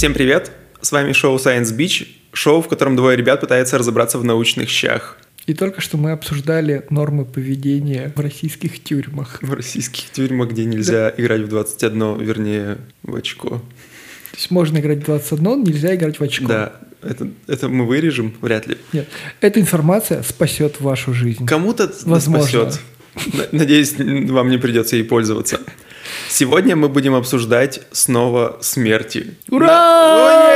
Всем привет! С вами шоу Science Beach, шоу, в котором двое ребят пытаются разобраться в научных щах. И только что мы обсуждали нормы поведения в российских тюрьмах. В российских тюрьмах, где нельзя играть в 21, вернее, в очко. То есть можно играть в 21, но нельзя играть в очко. Да. Это мы вырежем? Вряд ли. Нет. Эта информация спасет вашу жизнь. Кому-то возможно спасет. Надеюсь, вам не придется ей пользоваться. Сегодня мы будем обсуждать снова смерти. Ура!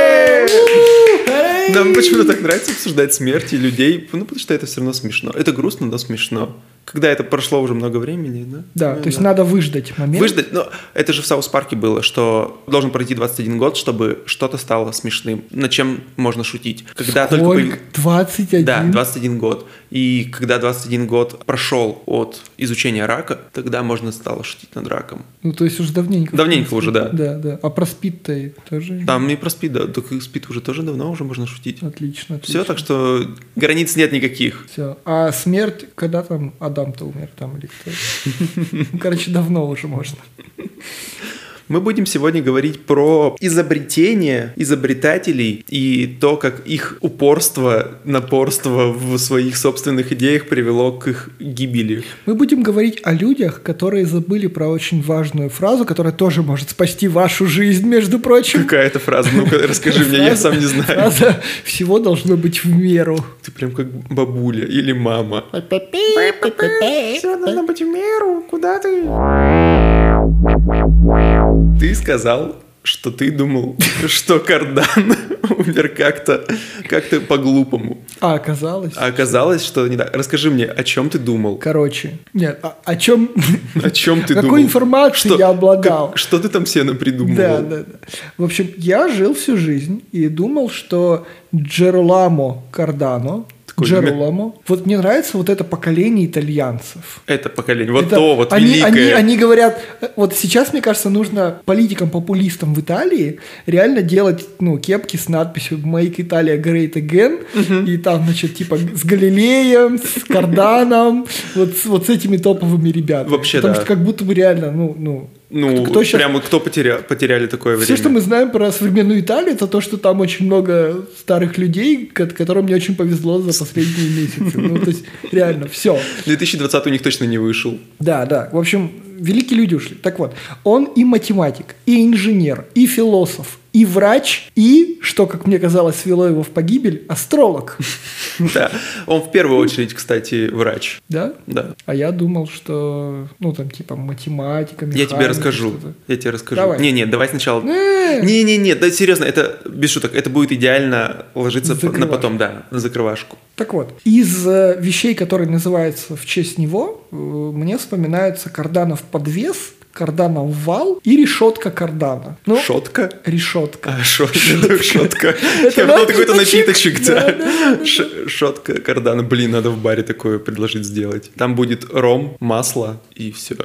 Нам почему-то так нравится обсуждать смерти людей, ну, потому что это все равно смешно. Это грустно, но смешно. Когда это прошло уже много времени, да? Да, то есть надо выждать момент. Выждать, но это же в Саус-Парке было, что должен пройти 21 год, чтобы что-то стало смешным, над чем можно шутить. Когда сколько? Только 21? Да, 21 год. И когда 21 год прошел от изучения рака, тогда можно стало шутить над раком. Ну, то есть уже давненько. Давненько уже, да. Да, да. А про СПИД-то тоже? Там и про СПИД, да. Только СПИД уже тоже давно, уже можно шутить. Отлично, отлично. Все, так что границ нет никаких. Все. А смерть, когда там... Адам-то умер там или кто. Короче, давно уже можно. Мы будем сегодня говорить про изобретения изобретателей и то, как их упорство, напорство в своих собственных идеях привело к их гибели. Мы будем говорить о людях, которые забыли про очень важную фразу, которая тоже может спасти вашу жизнь, между прочим. Какая это фраза? Ну-ка, расскажи мне, я сам не знаю. Фраза «всего должно быть в меру». Ты прям как бабуля или мама. Все должно быть в меру, куда ты... Ты сказал, что ты думал, что Кардано умер как-то по-глупому. А оказалось? А оказалось, что не так. Расскажи мне, о чем ты думал? Короче, нет, о чем... О чем ты думал? Какой информацией я обладал? Что ты там себе напридумывал? Да, да, да. В общем, я жил всю жизнь и думал, что Джероламо Кардано... Джероламо. Вот мне нравится вот это поколение итальянцев. Это поколение, вот это, то вот они, великое. Они говорят, вот сейчас, мне кажется, нужно политикам-популистам в Италии реально делать, ну, кепки с надписью «Make Italia Great Again», угу. И там, значит, типа с Галилеем, с Карданом, вот с этими топовыми ребятами. Вообще, потому да. Что как будто бы реально, ну, кто сейчас... прямо кто потеряли такое время? Все, что мы знаем про современную Италию, это то, что там очень много старых людей, которым мне очень повезло за последние месяцы. Ну, то есть, реально, все. 2020 у них точно не вышел. Да, да. В общем, великие люди ушли. Так вот, он и математик, и инженер, и философ, и врач, и, что, как мне казалось, свело его в погибель, астролог. Да, он в первую очередь, кстати, врач. Да? Да. А я думал, что, ну, там, типа, математика, механика. Я тебе расскажу. Давай. Не, давай сначала. Не, да, серьезно, это, без шуток, это будет идеально ложиться на потом, да, на закрывашку. Так вот, из вещей, которые называются в честь него, мне вспоминается Карданов подвес, Карданов вал и решетка Кардано. Ну, шотка? Решетка. А, шотка. Я думал, какой-то напиточек. Шотка Кардано. Блин, надо в баре такое предложить сделать. Там будет ром, масло и все.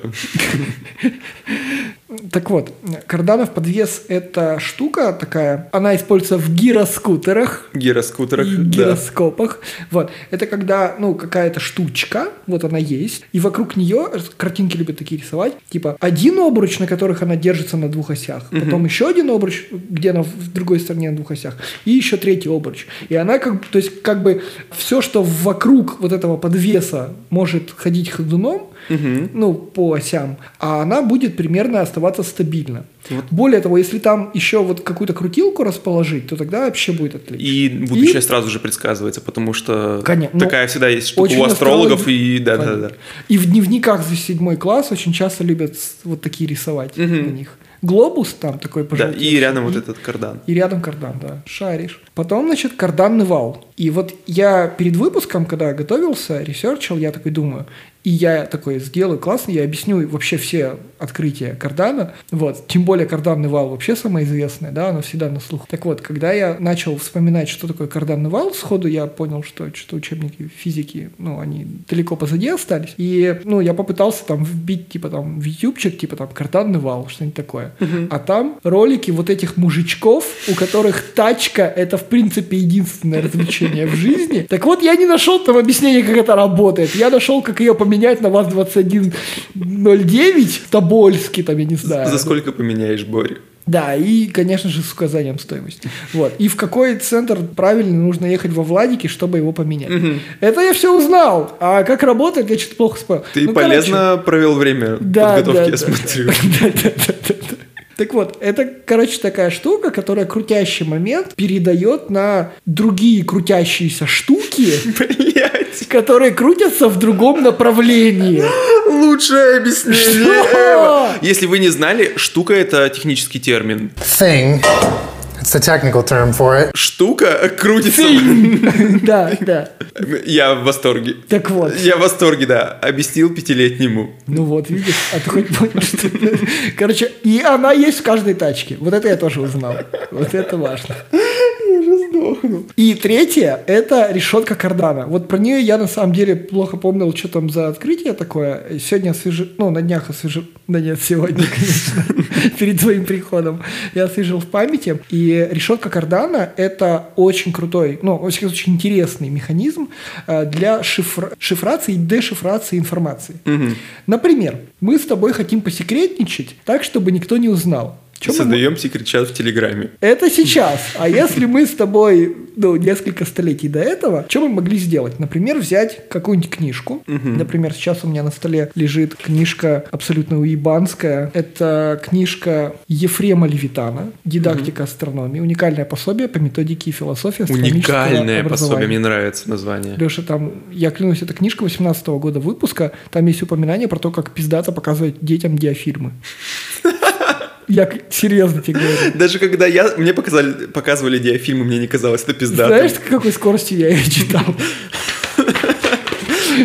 Так вот, Карданов подвес – это штука такая, она используется в гироскутерах. Гироскутерах, да. Гироскопах. Вот. Это когда, ну, какая-то штучка, вот она есть, и вокруг нее, картинки любят такие рисовать, типа один обруч, на которых она держится на двух осях, потом еще один обруч, где она в другой стороне на двух осях, и еще третий обруч. И она как бы, то есть как бы все, что вокруг вот этого подвеса может ходить ходуном, ну, по осям, а она будет примерно оставаться стабильно. Вот. Более того, если там еще вот какую-то крутилку расположить, то тогда вообще будет отлично. И будущее сразу же предсказывается, потому что такая всегда есть штука у астрологов. И... Да. И в дневниках за 7 класс очень часто любят вот такие рисовать на них. Глобус там такой пожелтел. Да, и рядом вот этот кардан. И рядом кардан, да. Шаришь. Потом, значит, карданный вал. И вот я перед выпуском, когда готовился, ресерчил, я такой думаю... И я такой сделаю классно, я объясню вообще все открытия Кардано. Вот. Тем более карданный вал вообще самое известное, да, оно всегда на слуху. Так вот, когда я начал вспоминать, что такое карданный вал, сходу я понял, что учебники физики, ну, они далеко позади остались. И, ну, я попытался там вбить, типа, там, в ютубчик, типа, там, карданный вал, что-нибудь такое. А там ролики вот этих мужичков, у которых тачка – это, в принципе, единственное развлечение в жизни. Так вот, я не нашел там объяснения, как это работает. Я нашел, как ее поменять. Менять на вас 21.09 Тобольский, там, я не знаю. За сколько поменяешь, Боря? Да, и, конечно же, с указанием стоимости. Вот. И в какой центр правильно нужно ехать во Владике, чтобы его поменять. Угу. Это я все узнал. А как работает, я что-то плохо вспомнил. Ты полезно провел время подготовки, я смотрю. Так вот, это, такая штука, которая крутящий момент передает на другие крутящиеся штуки, которые крутятся в другом направлении. Лучшее объяснение ever. Если вы не знали, штука — это технический термин. Thing. It's a technical term for it. Штука крутится. Да, да. Я в восторге. Так вот. Я в восторге, да. Объяснил пятилетнему. Ну вот, видишь, а ты хоть понял, что... Короче, и она есть в каждой тачке. Вот это я тоже узнал. Вот это важно. Я уже сдохнул. И третье — это решетка Кардано. Вот про нее я на самом деле плохо помнил, что там за открытие такое. Сегодня освежил... Ну, на днях освежил... Да нет, сегодня, конечно. Перед своим приходом. Я освежил в памяти. И решетка Кардано — это очень крутой, ну, очень интересный механизм для шифрации и дешифрации информации. Угу. Например, мы с тобой хотим посекретничать так, чтобы никто не узнал. Создаем секрет-чат в Телеграме. Это сейчас. А если мы с тобой, ну, несколько столетий до этого, что мы могли сделать? Например, взять какую-нибудь книжку. Например, сейчас у меня на столе лежит книжка абсолютно уебанская. Это книжка Ефрема Левитана «Дидактика астрономии». Уникальное пособие по методике и философии астрономического образования. Уникальное пособие. Мне нравится название. Леша, там, я клянусь, это книжка 18-го года выпуска. Там есть упоминание про то, как пиздато показывать детям диафильмы. Я серьезно тебе говорю. Даже когда мне показывали диафильмы, мне не казалось это пиздатым. Знаешь, с какой скоростью я ее читал?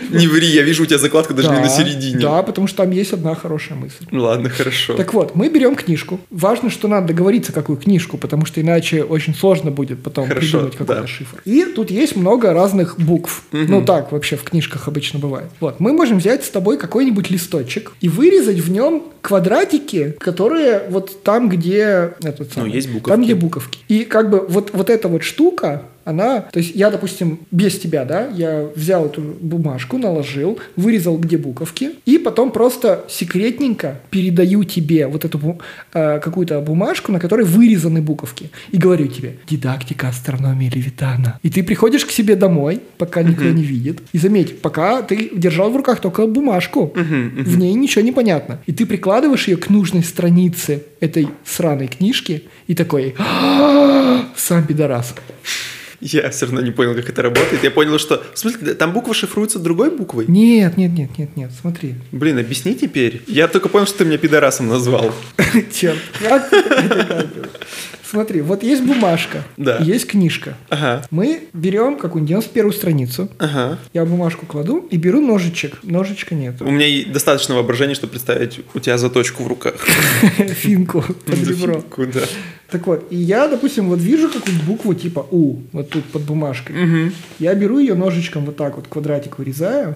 Не ври, я вижу у тебя закладку даже не на середине. Да, потому что там есть одна хорошая мысль. Ладно, хорошо. Так вот, мы берем книжку. Важно, что надо договориться, какую книжку, потому что иначе очень сложно будет потом придумать какой-то шифр. И тут есть много разных букв. Ну так вообще в книжках обычно бывает. Вот, мы можем взять с тобой какой-нибудь листочек и вырезать в нем квадратики, которые вот там, где... Ну, есть буковки. Там, где буковки. И как бы вот эта вот штука... Она, то есть я, допустим, без тебя, да, я взял эту бумажку, наложил, вырезал где буковки, и потом просто секретненько передаю тебе вот эту какую-то бумажку, на которой вырезаны буковки, и говорю тебе: дидактика астрономии Левитана. И ты приходишь к себе домой, пока никто не видит, и заметь, пока ты держал в руках только бумажку, в ней ничего не понятно, и ты прикладываешь ее к нужной странице этой сраной книжки, и такой: сам пидорас. Я все равно не понял, как это работает. Я понял, что... В смысле, там буква шифруется другой буквой? Нет, смотри. Блин, объясни теперь. Я только понял, что ты меня пидорасом назвал. Черт. Смотри, вот есть бумажка, есть книжка. Мы берем какую-нибудь 91-ю страницу. Я бумажку кладу и беру ножичек. Ножичка нет. У меня достаточно воображения, чтобы представить у тебя заточку в руках. Финку под ребро. Финку, да. Так вот, и я, допустим, вот вижу какую-то букву типа «У» вот тут под бумажкой. Я беру ее ножичком вот так вот, квадратик вырезаю,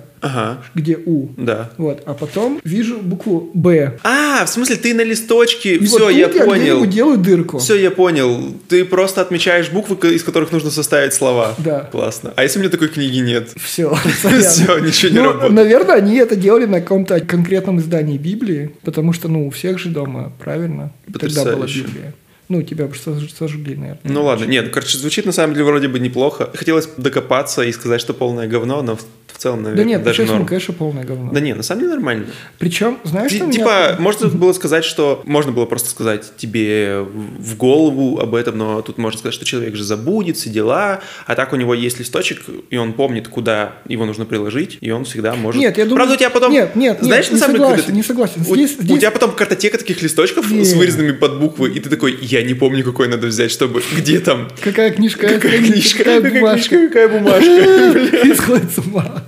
где «У». Да. Вот, а потом вижу букву «Б». А, в смысле, ты на листочке... И все, вот я понял. Я делаю дырку. Все, я понял. Ты просто отмечаешь буквы, из которых нужно составить слова. Да. Классно. А если у меня такой книги нет? Все. Все, ничего не работает. Наверное, они это делали на каком-то конкретном издании Библии, потому что, ну, у всех же дома, правильно? Тогда была Библия. Ну, тебя бы сожгли, наверное. Ну ладно, нет, звучит на самом деле вроде бы неплохо. Хотелось докопаться и сказать, что полное говно, но в целом, наверное, да нет, даже норм. Да нет, конечно, полное говно. Да нет, на самом деле нормально. Причем, знаешь, что типа, можно было просто сказать тебе в голову об этом, но тут можно сказать, что человек же забудет, все дела, а так у него есть листочек, и он помнит, куда его нужно приложить, и он всегда может... Нет, я думаю... Правда, у тебя потом... Нет, знаешь, не согласен. У тебя потом картотека таких листочков с вырезанными под буквы, и ты такой: я не помню, какой надо взять, чтобы... Где там? Какая книжка? Какая бумажка? Ты сходит с ума.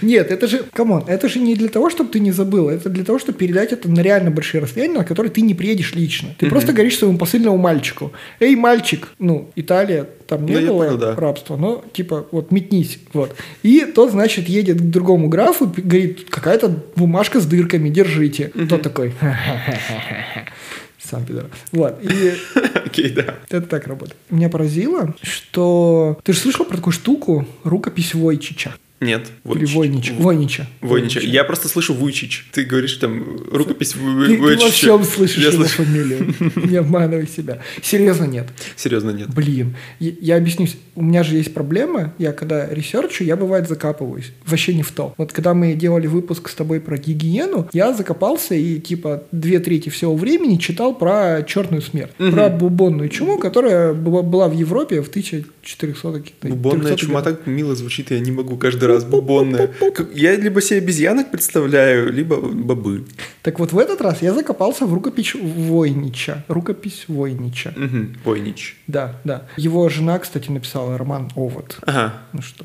Нет, это же, камон, это же не для того, чтобы ты не забыл, это для того, чтобы передать это на реально большие расстояния, на которые ты не приедешь лично. Ты просто говоришь своему посыльному мальчику: эй, мальчик, ну, Италия, там не было рабства, но типа вот метнись, вот. И тот, значит, едет к другому графу, говорит: какая-то бумажка с дырками, держите. Тот такой: сам пидор. Вот. Окей, да. Это так работает. Меня поразило, что... Ты же слышал про такую штуку — рукопись Войнича? Нет. Или Войнич. Войнича. Я просто слышу Вуйчич. Ты говоришь там рукопись Вуйчича. Ты во всем слышишь его фамилию. Не обманывай себя. Серьезно нет. Блин. Я объясню. У меня же есть проблема. Я когда ресерчу, я бывает закапываюсь. Вообще не в то. Вот когда мы делали выпуск с тобой про гигиену, я закопался и типа 2/3 всего времени читал про черную смерть. Про бубонную чуму, которая была в Европе в 1400-х. Бубонная чума так мило звучит, я не могу каждый раз бубонная. Я либо себе обезьянок представляю, либо бобы. Так вот в этот раз я закопался в рукопись Войнича. Войнич. Да. Его жена, кстати, написала роман «Овод». Ага. Ну что.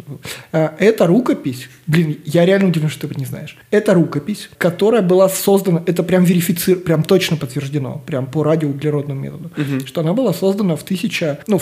Это рукопись. Блин, я реально удивлен, что ты не знаешь. Это рукопись, которая была создана, это прям прям точно подтверждено, прям по радиоуглеродному методу, что она была создана в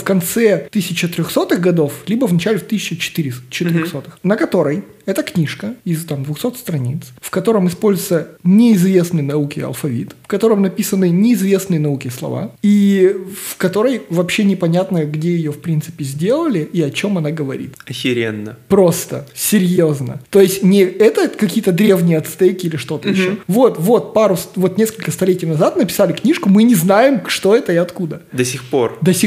конце 1300-х годов, либо в начале 1400-х, на которой эта книжка из 200 страниц, в котором используется неизвестный науке алфавит, в котором написаны неизвестные науке слова, и в которой вообще непонятно, где ее в принципе сделали и о чем она говорит. Охеренно. Просто, серьезно. То есть не это какие-то древние ацтеки или что-то еще. Вот несколько столетий назад написали книжку, мы не знаем, что это и откуда. До сих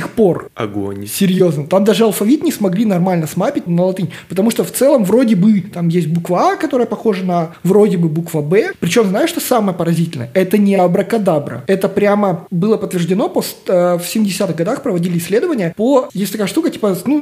пор. Огонь. Серьезно. Там даже алфавит не смогли нормально смапить на латынь, потому что в целом вроде бы там есть буква А, которая похожа на вроде бы буква Б. Причем, знаешь, что самое поразительное? Это не абракадабра. Это прямо было подтверждено в 70-х годах проводили исследования по... Есть такая штука,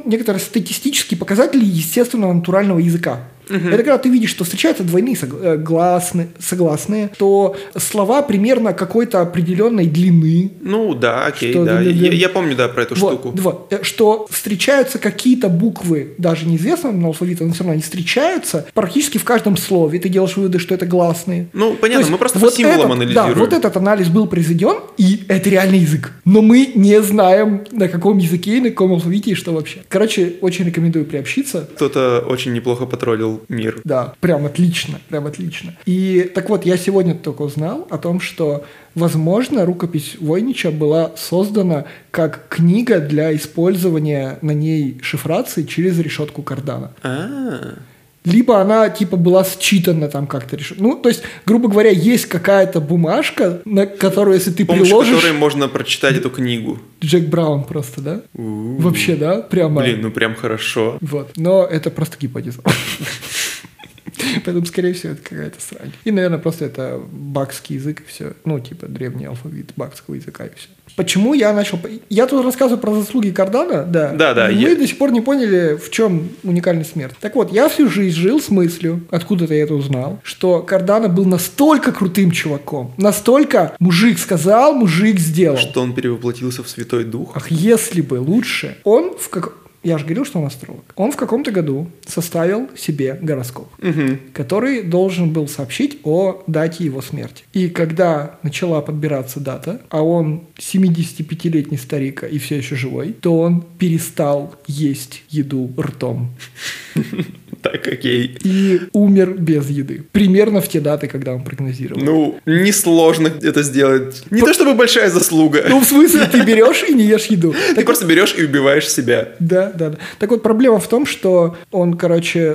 некоторые статистические показатели естественного натурального языка. Это когда ты видишь, что встречаются двойные согласные, то слова примерно какой-то определенной длины. Я помню, про эту штуку. Что встречаются какие-то буквы, даже неизвестного на алфавите, но все равно они встречаются практически в каждом слове. Ты делаешь выводы, что это гласные. Понятно, мы просто по символам анализируем. Да, вот этот анализ был произведен, и это реальный язык. Но мы не знаем, на каком языке и на каком алфавите, и что вообще. Короче, очень рекомендую приобщиться. Кто-то очень неплохо потроллил мир. Да, прям отлично. И так вот, я сегодня только узнал о том, что, возможно, рукопись Войнича была создана как книга для использования на ней шифрации через решетку Кардано. Либо она, была считана там как-то решена. То есть, грубо говоря, есть какая-то бумажка, на которую, если ты приложишь... С помощью которой можно прочитать эту книгу. Джек Браун просто, да? Вообще, да? Прямо... Блин, прям хорошо. Но это просто гипотеза. Поэтому, скорее всего, это какая-то срань. И, наверное, просто это бакский язык и все. Древний алфавит бакского языка и все. Почему я начал... Я тут рассказываю про заслуги Кардано, да. Да. Мы до сих пор не поняли, в чем уникальность смерти. Так вот, я всю жизнь жил с мыслью, откуда-то я это узнал, что Кардано был настолько крутым чуваком, настолько мужик сказал, мужик сделал. Что он перевоплотился в Святой Дух. Ах, если бы лучше. Я же говорил, что он астролог. Он в каком-то году составил себе гороскоп, который должен был сообщить о дате его смерти. И когда начала подбираться дата, а он 75-летний старик и все еще живой, то он перестал есть еду ртом. Так, окей. И умер без еды. Примерно в те даты, когда он прогнозировал. Несложно это сделать. Не то чтобы большая заслуга. В смысле, ты берешь и не ешь еду. Ты просто берешь и убиваешь себя. Да. Так вот, проблема в том, что он,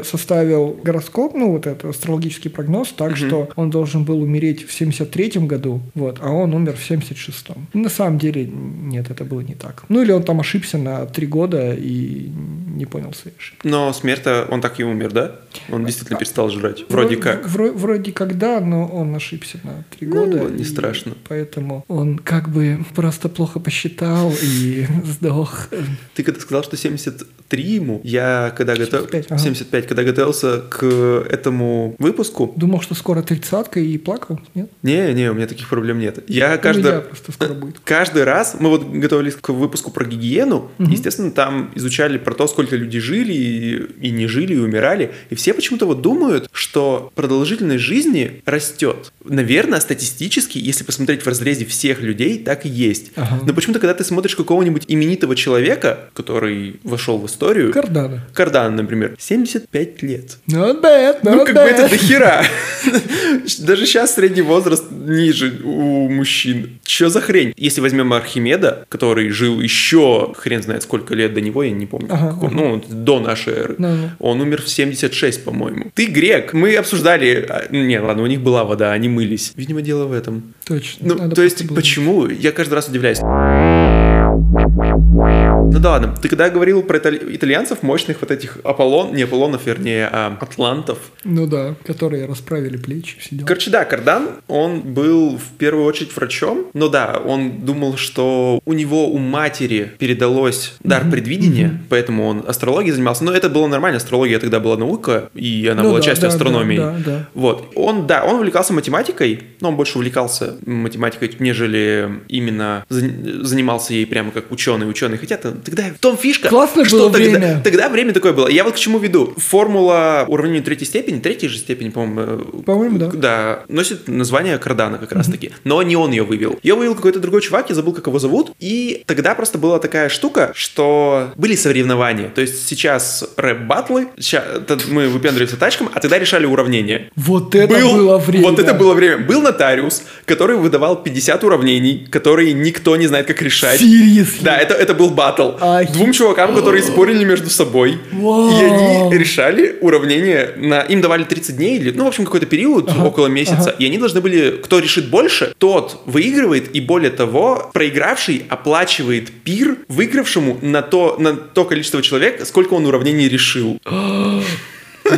составил гороскоп, астрологический прогноз, так что он должен был умереть в 73-м году, а он умер в 76-м. На самом деле, нет, это было не так. Или он там ошибся на 3 года и не понял своей ошибки. Но смерть-то, он так и умер, да? Он действительно перестал жрать. Вроде как да, но он ошибся на 3 года. Не страшно. Поэтому он просто плохо посчитал и сдох. Ты когда сказал, что 73 ему, я когда готовился... 75, когда готовился к этому выпуску... Думал, что скоро 30-ка и плакал, нет? Не, у меня таких проблем нет. Каждый раз... Мы готовились к выпуску про гигиену. Естественно, там изучали про то, сколько люди жили и не жили, и умирали. И все почему-то думают, что продолжительность жизни растет. Наверное, статистически, если посмотреть в разрезе всех людей, так и есть. Но почему-то, когда ты смотришь какого-нибудь именитого человека, который вошел в историю... Кардано, например. 75 лет. Not bad, not bad. Это дохера. Даже сейчас средний возраст ниже у мужчин. Что за хрень? Если возьмем Архимеда, который жил еще хрен знает сколько лет до него, я не помню. До нашей эры. Он умер в 76, по-моему. Ты грек. Мы обсуждали... Не, ладно, у них была вода, они мылись. Видимо, дело в этом. Точно. Ну, то есть, почему? Я каждый раз удивляюсь. Ну да ладно, ты когда говорил про итальянцев, мощных вот этих атлантов. Ну да, которые расправили плечи. Короче, да, Кардан, он был в первую очередь врачом, но да, он думал, что у него у матери передалось дар предвидения, поэтому он астрологией занимался, но это было нормально, астрология тогда была наука, и она была частью астрономии. Да. Вот, он увлекался математикой, но он больше увлекался математикой, нежели именно занимался ей прямо как ученый, хотя тогда в том фишка. Классное было время. Тогда время такое было. Я вот к чему веду. Формула уравнения третьей же степени, по-моему. По-моему, да. Да, носит название Кардано как раз-таки. Но не он ее вывел. Ее вывел какой-то другой чувак, я забыл, как его зовут. И тогда просто была такая штука, что были соревнования. То есть сейчас рэп-баттлы, сейчас мы выпендриваемся тачкам, а тогда решали уравнения. Вот это было время. Был нотариус, который выдавал 50 уравнений, которые никто не знает, как решать. Seriously? Да, это был батл. Двум чувакам, которые спорили между собой. И они решали уравнение на... Им давали 30 дней, или, ну, в общем, какой-то период, около месяца. И они должны были... Кто решит больше, тот выигрывает. И более того, проигравший оплачивает пир выигравшему на то количество человек, сколько он уравнений решил.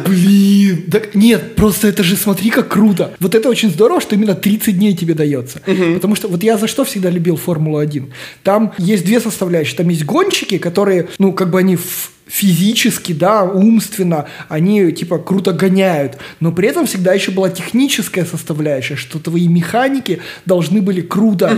Блин, так нет, просто это же, смотри, как круто. Вот это очень здорово, что именно 30 дней тебе дается. Потому что вот я за что всегда любил Формулу-1. Там есть две составляющие. Там есть гонщики, которые, ну, как бы они... физически, да, умственно они, типа, круто гоняют, но при этом всегда еще была техническая составляющая, что твои механики должны были круто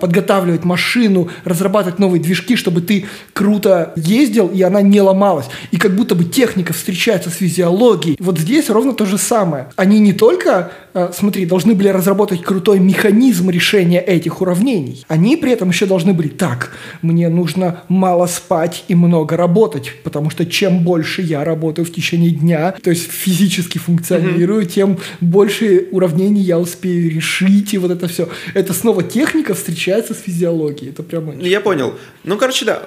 подготавливать машину, разрабатывать новые движки, чтобы ты круто ездил, и она не ломалась. И как будто бы техника встречается с физиологией. Вот здесь ровно то же самое. Они не только, должны были разработать крутой механизм решения этих уравнений, они при этом еще должны были: так, мне нужно мало спать и много работать, потому что чем больше я работаю в течение дня, то есть физически функционирую, тем больше уравнений я успею решить, и вот это все. Это снова техника встречается с физиологией. Это прямо... Я понял. Ну, короче, да.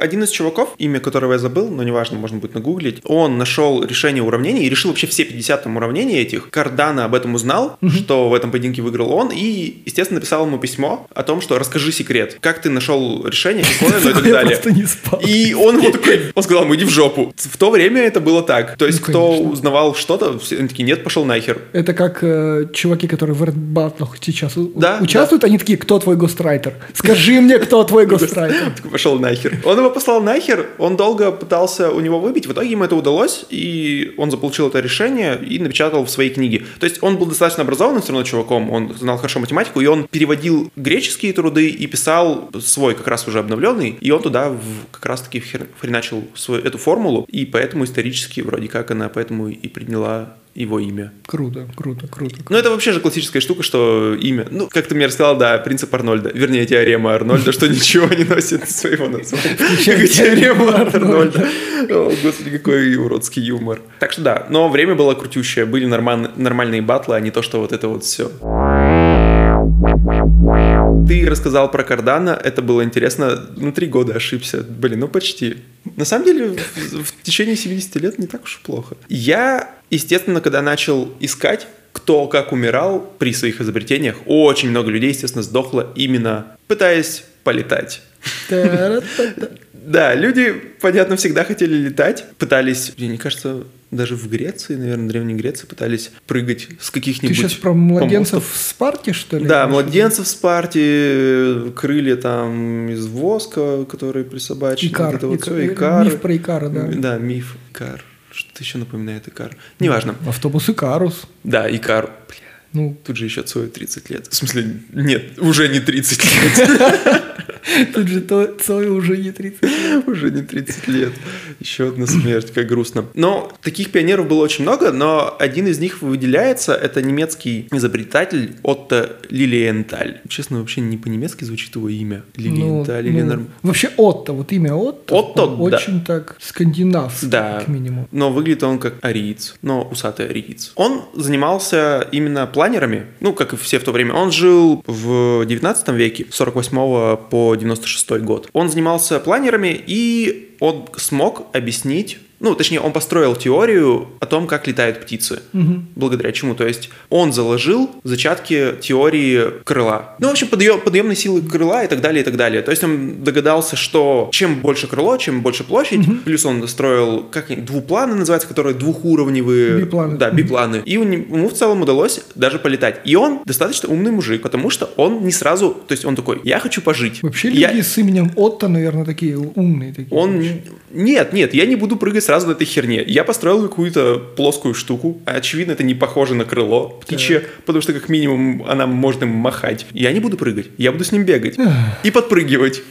Один из чуваков, имя которого я забыл, но неважно, можно будет нагуглить, он нашел решение уравнений и решил вообще все 50 там уравнений этих. Кардано об этом узнал, что в этом поединке выиграл он, и, естественно, написал ему письмо о том, что расскажи секрет, как ты нашел решение, условия, ну и так далее. Я просто не спал. И он вот такой... Он сказал ему: иди в жопу. В то время это было так. То есть, ну, кто узнавал что-то, все такие: нет, пошел нахер. Это как чуваки, которые в рэп-баттлах сейчас участвуют, они такие: кто твой гострайтер? Скажи мне, кто твой гострайтер. Пошел нахер. Он его послал нахер, он долго пытался у него выбить, в итоге ему это удалось, и он заполучил это решение и напечатал в своей книге. То есть, он был достаточно образованным все равно чуваком, он знал хорошо математику, и он переводил греческие труды и писал свой, как раз уже обновленный, и он туда как раз-таки хреначил эту формулу, и поэтому исторически вроде как она поэтому и приняла его имя. Круто. Ну, это вообще же классическая штука, что имя... Ну, как ты мне рассказал, да, принцип Арнольда. Вернее, теорема Арнольда, что ничего не носит своего названия. Теорема Арнольда. О, господи, какой уродский юмор. Так что да, но время было крутющее. Были нормальные батлы, а не то, что вот это вот все. Ты рассказал про Кардано, это было интересно. 3 года ошибся. Блин, ну почти. На самом деле, в течение 70 лет не так уж и плохо. Я, естественно, когда начал искать, кто как умирал при своих изобретениях, очень много людей, естественно, сдохло именно пытаясь полетать. Да, люди, понятно, всегда хотели летать, пытались, мне кажется... Даже в Греции, наверное, в Древней Греции пытались прыгать с каких-нибудь... Ты сейчас про младенцев в Спарте, что ли? Да, младенцев в Спарте, крылья там из воска, которые присобачили. Икар. Миф про Икара, да. Да, миф Икар. Что-то еще напоминает Икар. Неважно. Автобус Икарус. Да, Икар. Бля. Ну, тут же еще Цою 30 лет. В смысле, нет, уже не 30 лет. Тут же Цою уже не 30 лет. Уже не 30 лет. Еще одна смерть, как грустно. Но таких пионеров было очень много, но один из них выделяется. Это немецкий изобретатель Отто Лилиенталь. Честно, вообще не по-немецки звучит его имя. Лилиенталь или нормально. Вообще Отто, вот имя Отто. Отто, да. Очень так скандинавский, как минимум. Но выглядит он как ариец, но усатый ариец. Он занимался именно планерами, ну, как и все в то время. Он жил в 19 веке, с 48 по 96 год. Он занимался планерами, и он смог объяснить Ну, точнее, он построил теорию о том, как летают птицы. Угу. Благодаря чему? То есть он заложил зачатки теории крыла. Ну, в общем, подъемной силы крыла и так далее, и так далее. То есть он догадался, что чем больше крыло, чем больше площадь. Угу. Плюс он достроил, как двупланы называются, которые двухуровневые. Бипланы. Да, бипланы. Угу. И ему в целом удалось даже полетать. И он достаточно умный мужик, потому что он не сразу... То есть он такой, я хочу пожить. Вообще люди с именем Отто, наверное, такие умные. Нет, я не буду прыгать сразу на этой херне. Я построил какую-то плоскую штуку. Очевидно, это не похоже на крыло птичье, потому что, как минимум, она может им махать. Я не буду прыгать, я буду с ним бегать. И подпрыгивать.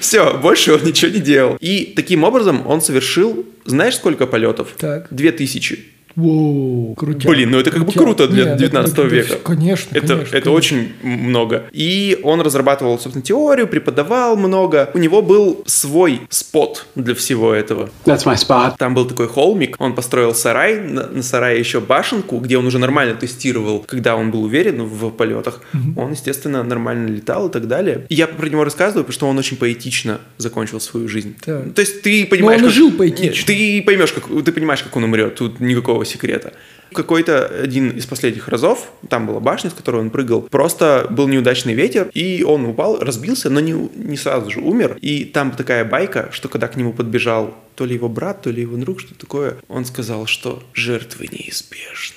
Все, больше он ничего не делал. И таким образом он совершил, знаешь, сколько полетов? 2000. Воу, крутяк. Блин, ну это как бы круто для 19 века. Конечно, это очень много. И он разрабатывал, собственно, теорию, преподавал много. У него был свой спот для всего этого. That's my spot. Там был такой холмик, он построил сарай, на сарае еще башенку, где он уже нормально тестировал, когда он был уверен в полетах. Mm-hmm. Он, естественно, нормально летал и так далее. И я про него рассказываю, потому что он очень поэтично закончил свою жизнь. Так. То есть ты понимаешь... Но он жил поэтично. Ты понимаешь, как он умрет. Тут никакого секрета. Какой-то один из последних разов, там была башня, с которой он прыгал, просто был неудачный ветер, и он упал, разбился, но не сразу же умер. И там такая байка, что когда к нему подбежал то ли его брат, то ли его друг, что такое, он сказал, что жертвы неизбежны.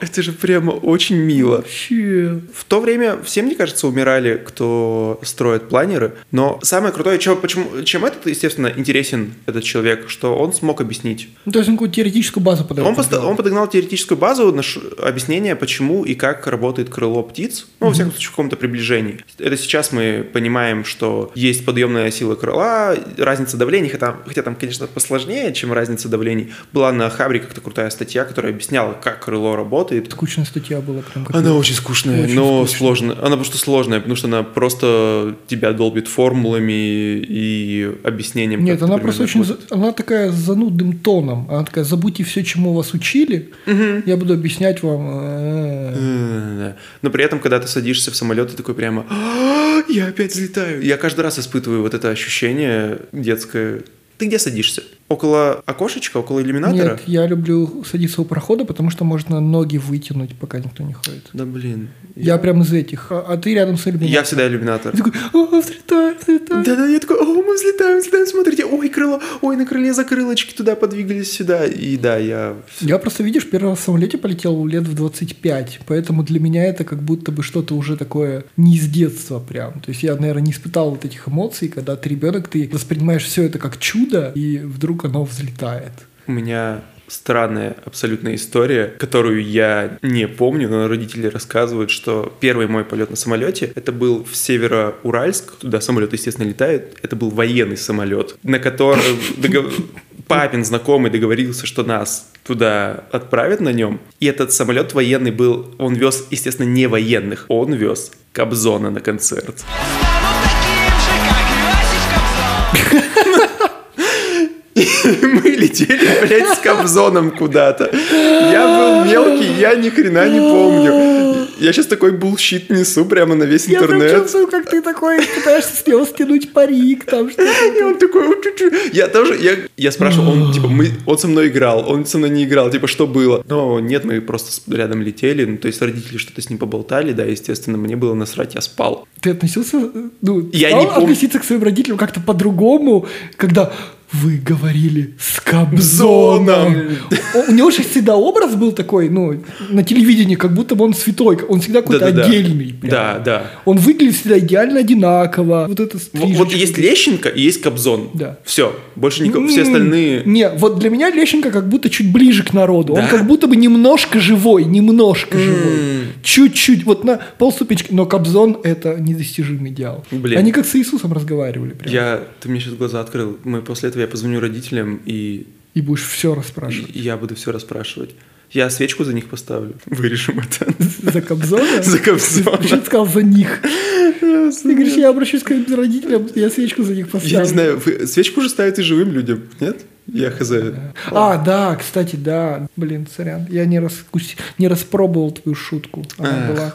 Это же прямо очень мило. Вообще. В то время все, мне кажется, умирали, кто строит планеры. Но самое крутое, чем этот, естественно, интересен этот человек, что он смог объяснить. Ну, то есть он какую-то теоретическую базу подогнал. Он подогнал теоретическую базу на объяснение, почему и как работает крыло птиц. Ну, во всяком случае, в каком-то приближении. Это сейчас мы понимаем, что есть подъемная сила крыла, разница давлений, хотя там, конечно, посложнее, чем разница давлений. Была на Хабре как-то крутая статья, которая объясняет, как крыло работает. Скучная статья была. Она очень скучная, сложная. Она просто сложная, потому что она просто тебя долбит формулами и объяснением. Нет, она просто она такая с занудным тоном. Она такая, забудьте все, чему вас учили, я буду объяснять вам. Но при этом, когда ты садишься в самолет, ты такой прямо, я опять взлетаю. Я каждый раз испытываю вот это ощущение детское. Ты где садишься? Около окошечка, около иллюминатора? Нет, я люблю садиться у прохода, потому что можно ноги вытянуть, пока никто не ходит. Да блин. Я прям из этих. А ты рядом с иллюминатором. Я всегда иллюминатор. И такой, взлетаю. Да-да, я такой, мы взлетаем, смотрите, крыло, на крыле закрылочки туда подвигались сюда. И да, я просто, видишь, первый раз в самолете полетел лет в 25, поэтому для меня это как будто бы что-то уже такое не из детства прям. То есть я, наверное, не испытал вот этих эмоций, когда ты ребенок, ты воспринимаешь все это как чудо, и вдруг оно взлетает. У меня странная абсолютная история, которую я не помню, но родители рассказывают, что первый мой полет на самолете, это был в Североуральск, туда самолет, естественно, летает, это был военный самолет, на котором папин знакомый договорился, что нас туда отправят на нем, и этот самолет военный был, он вез, естественно, не военных, он вез Кобзона на концерт. Мы летели, блядь, с Кобзоном куда-то. Я был мелкий, я ни хрена не помню. Я сейчас такой булщит несу прямо на весь интернет. Я чувствую, как ты такой пытаешься с него стянуть парик. Там, что-то. И он такой... Я тоже... Я спрашивал, он типа, он со мной играл, он со мной не играл, типа, что было? Но нет, мы просто рядом летели, то есть родители что-то с ним поболтали, да, естественно, мне было насрать, я спал. Ты относился... относиться к своим родителям как-то по-другому, когда... Вы говорили с Кобзоном. У него же всегда образ был такой, на телевидении, как будто бы он святой. Он всегда какой-то отдельный. Да. Он выглядел всегда идеально одинаково. Вот это стрижечка. Вот есть Лещенко и есть Кобзон. Да. Все. Больше никого. Все остальные... Не, вот для меня Лещенко как будто чуть ближе к народу. Да. Он как будто бы немножко живой. Чуть-чуть. Вот на полступенчики. Но Кобзон — это недостижимый идеал. Блин. Они как с Иисусом разговаривали. Прямо. Ты мне сейчас глаза открыл. Мы после этого я позвоню родителям и... И будешь все расспрашивать. Я буду все расспрашивать. Я свечку за них поставлю. Вырежем это. За Кобзона? За Кобзона. Ты сказал за них. Ты говоришь, я обращусь к родителям, я свечку за них поставлю. Я не знаю, свечку же ставят и живым людям, нет? Я хз. Да, кстати. Блин, сорян. Я не распробовал твою шутку.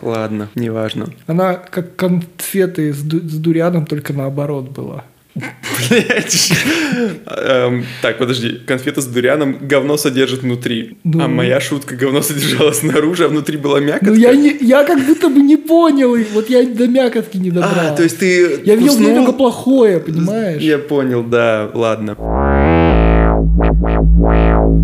Ладно, неважно. Она как конфеты с дурианом, только наоборот была. Блять. Так, подожди. Конфета с дурианом говно содержит внутри. А моя шутка: говно содержалось снаружи, а внутри была мякотка. Ну я как будто бы не понял. Вот я до мякотки не добрал. А, то есть ты... Я видел только плохое, понимаешь? Я понял, да, ладно.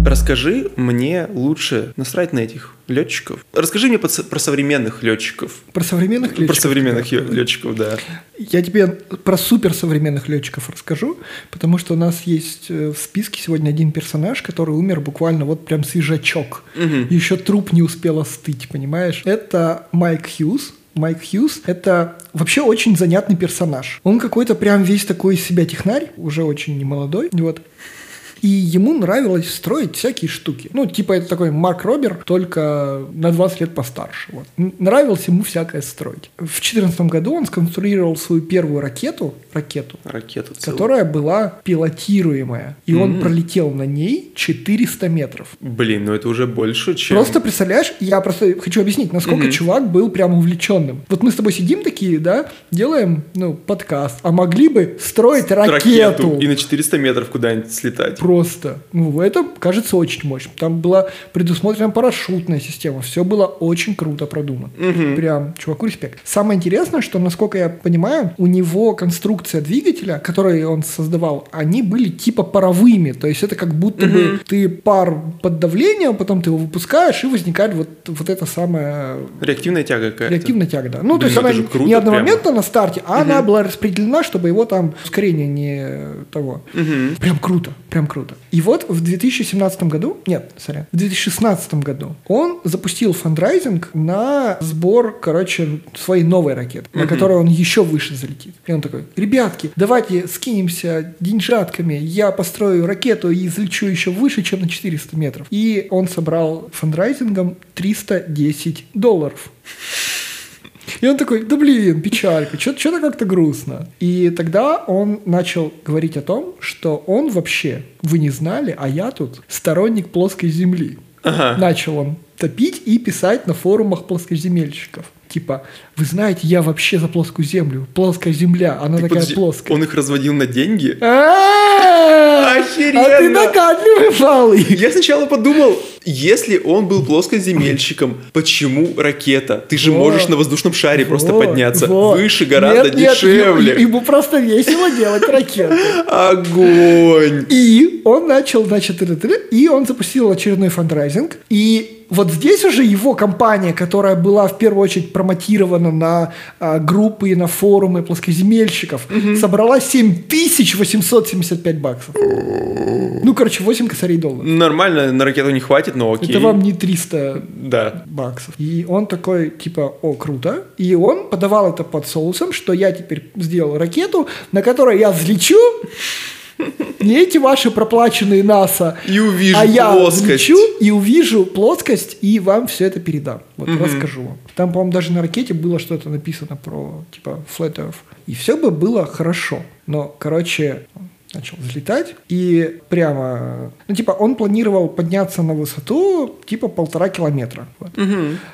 Расскажи мне лучше, насрать на этих летчиков. Расскажи мне про современных летчиков. Про современных летчиков? Про современных летчиков, да. Я тебе про суперсовременных летчиков расскажу, потому что у нас есть в списке сегодня один персонаж, который умер буквально вот прям свежачок. Угу. Еще труп не успел остыть, понимаешь? Это Майк Хьюз. Майк Хьюз — это вообще очень занятный персонаж. Он какой-то прям весь такой из себя технарь, уже очень немолодой, вот. И ему нравилось строить всякие штуки. Ну, типа это такой Марк Робер, только на 20 лет постарше. Вот. Нравилось ему всякое строить. В 2014 году он сконструировал свою первую ракету, которая была пилотируемая. И он пролетел на ней 400 метров. Блин, ну это уже больше, чем... Просто представляешь, я просто хочу объяснить, насколько чувак был прям увлеченным. Вот мы с тобой сидим такие, да, делаем, ну, подкаст, а могли бы строить ракету. И на 400 метров куда-нибудь слетать. Просто. Ну, это, кажется, очень мощно. Там была предусмотрена парашютная система. Все было очень круто продумано. Угу. Прям, чуваку респект. Самое интересное, что, насколько я понимаю, у него конструкция двигателя, которую он создавал, они были типа паровыми. То есть это как будто бы ты пар под давлением, потом ты его выпускаешь, и возникает вот эта самая... Реактивная тяга какая-то. Реактивная тяга, да. Ну, блин, то есть она не одномоментно на старте, а она была распределена, чтобы его там ускорение не того. Угу. Прям круто. Прям круто. И вот в 2016 году он запустил фандрайзинг на сбор, короче, своей новой ракеты, на которой он еще выше залетит. И он такой: ребятки, давайте скинемся деньжатками, я построю ракету и залечу еще выше, чем на 400 метров. И он собрал фандрайзингом $310. И он такой: да блин, печалька, что-то как-то грустно. И тогда он начал говорить о том, что он вообще, вы не знали, а я тут сторонник плоской земли. Ага. Начал он топить и писать на форумах плоскоземельщиков. Типа, вы знаете, я вообще за плоскую землю. Плоская земля, она такая плоская. Он их разводил на деньги? Охеренно! А ты накатливый, малый! Я сначала подумал, если он был плоскоземельщиком, почему ракета? Ты же можешь на воздушном шаре просто подняться. Выше гораздо дешевле. Ему просто весело делать ракету. Огонь! И он начал, и он запустил очередной фандрайзинг. И вот здесь уже его компания, которая была в первую очередь промотирована на группы, на форумы плоскоземельщиков, собрала $7875. Ну, короче, 8 косарей долларов. Нормально, на ракету не хватит, но окей. Это вам не 300 баксов. И он такой, типа, о, круто. И он подавал это под соусом, что я теперь сделал ракету, на которой я взлечу... Не эти ваши проплаченные НАСА, а я лечу и увижу плоскость, и вам все это передам. Вот расскажу вам. Там, по-моему, даже на ракете было что-то написано про, типа, Flat Earth. И все бы было хорошо. Но, короче, начал взлетать, и прямо... Ну, типа, он планировал подняться на высоту, типа, 1,5 километра. Вот.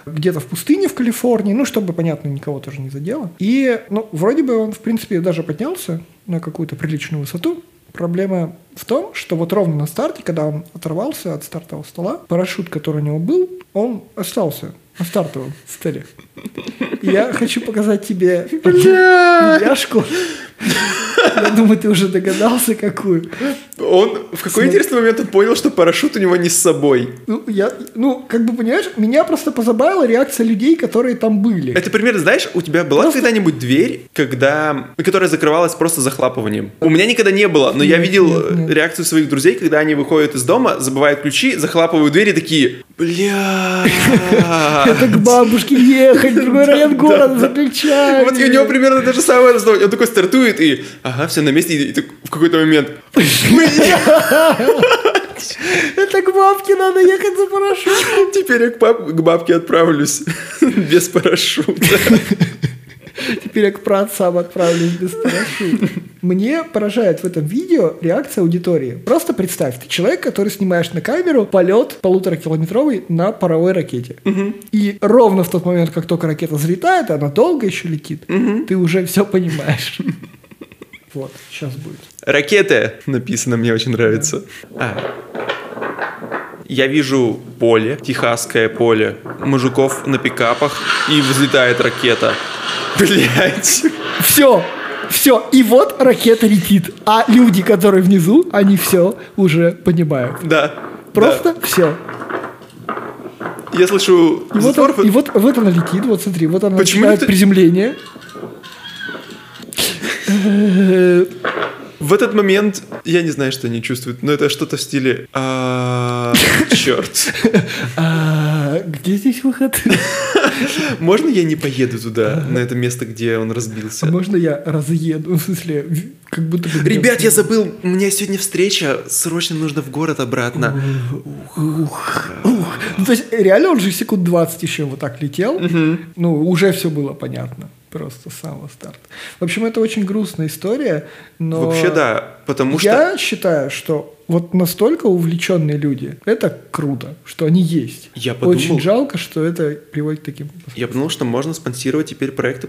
Где-то в пустыне в Калифорнии, ну, чтобы, понятно, никого тоже не задело. И, ну, вроде бы он, в принципе, даже поднялся на какую-то приличную высоту. Проблема в том, что вот ровно на старте, когда он оторвался от стартового стола, парашют, который у него был, он остался на стартовом столе. Я хочу показать тебе бляшку. Я думаю, ты уже догадался, какую. Он в какой интересный момент он понял, что парашют у него не с собой. Ну, как бы, понимаешь, меня просто позабавила реакция людей, которые там были. Это пример, знаешь, у тебя была когда-нибудь дверь, которая закрывалась просто захлапыванием? У меня никогда не было, но я видел реакцию своих друзей, когда они выходят из дома, забывают ключи, захлапывают двери, такие: бля. Это к бабушке ехать, другой район города заключается. Вот у него примерно то же самое. Он такой стартует и... Ага, все на месте, и в какой-то момент... Это к бабке надо ехать за парашютом. Теперь я к бабке отправлюсь без парашюта. Теперь я к праотцам отправлюсь без парашюта. Мне поражает в этом видео реакция аудитории. Просто представь, ты человек, который снимаешь на камеру полет 1,5-километровый на паровой ракете. И ровно в тот момент, как только ракета взлетает, она долго еще летит, ты уже все понимаешь. Вот, сейчас будет. Ракеты написано, мне очень нравится. Я вижу поле, техасское поле, мужиков на пикапах, и взлетает ракета. Блять. Все, и вот ракета летит. А люди, которые внизу, они все уже понимают. Да. Просто да. Все. Я слышу... И вот она летит, вот смотри, вот она начинает приземление. В этот момент, я не знаю, что они чувствуют, но это что-то в стиле... Черт. Где здесь выход? Можно я не поеду туда, на это место, где он разбился? Можно я разъеду? В смысле, как будто бы... Ребят, я забыл, у меня сегодня встреча, срочно нужно в город обратно. То есть, реально он же секунд 20 еще вот так летел. Ну, уже все было понятно. Просто с самого старта. В общем, это очень грустная история, но... Вообще, да, потому что... Я считаю, что вот настолько увлеченные люди, это круто, что они есть. Я подумал... Очень жалко, что это приводит к таким... Я подумал, что можно спонсировать теперь проекты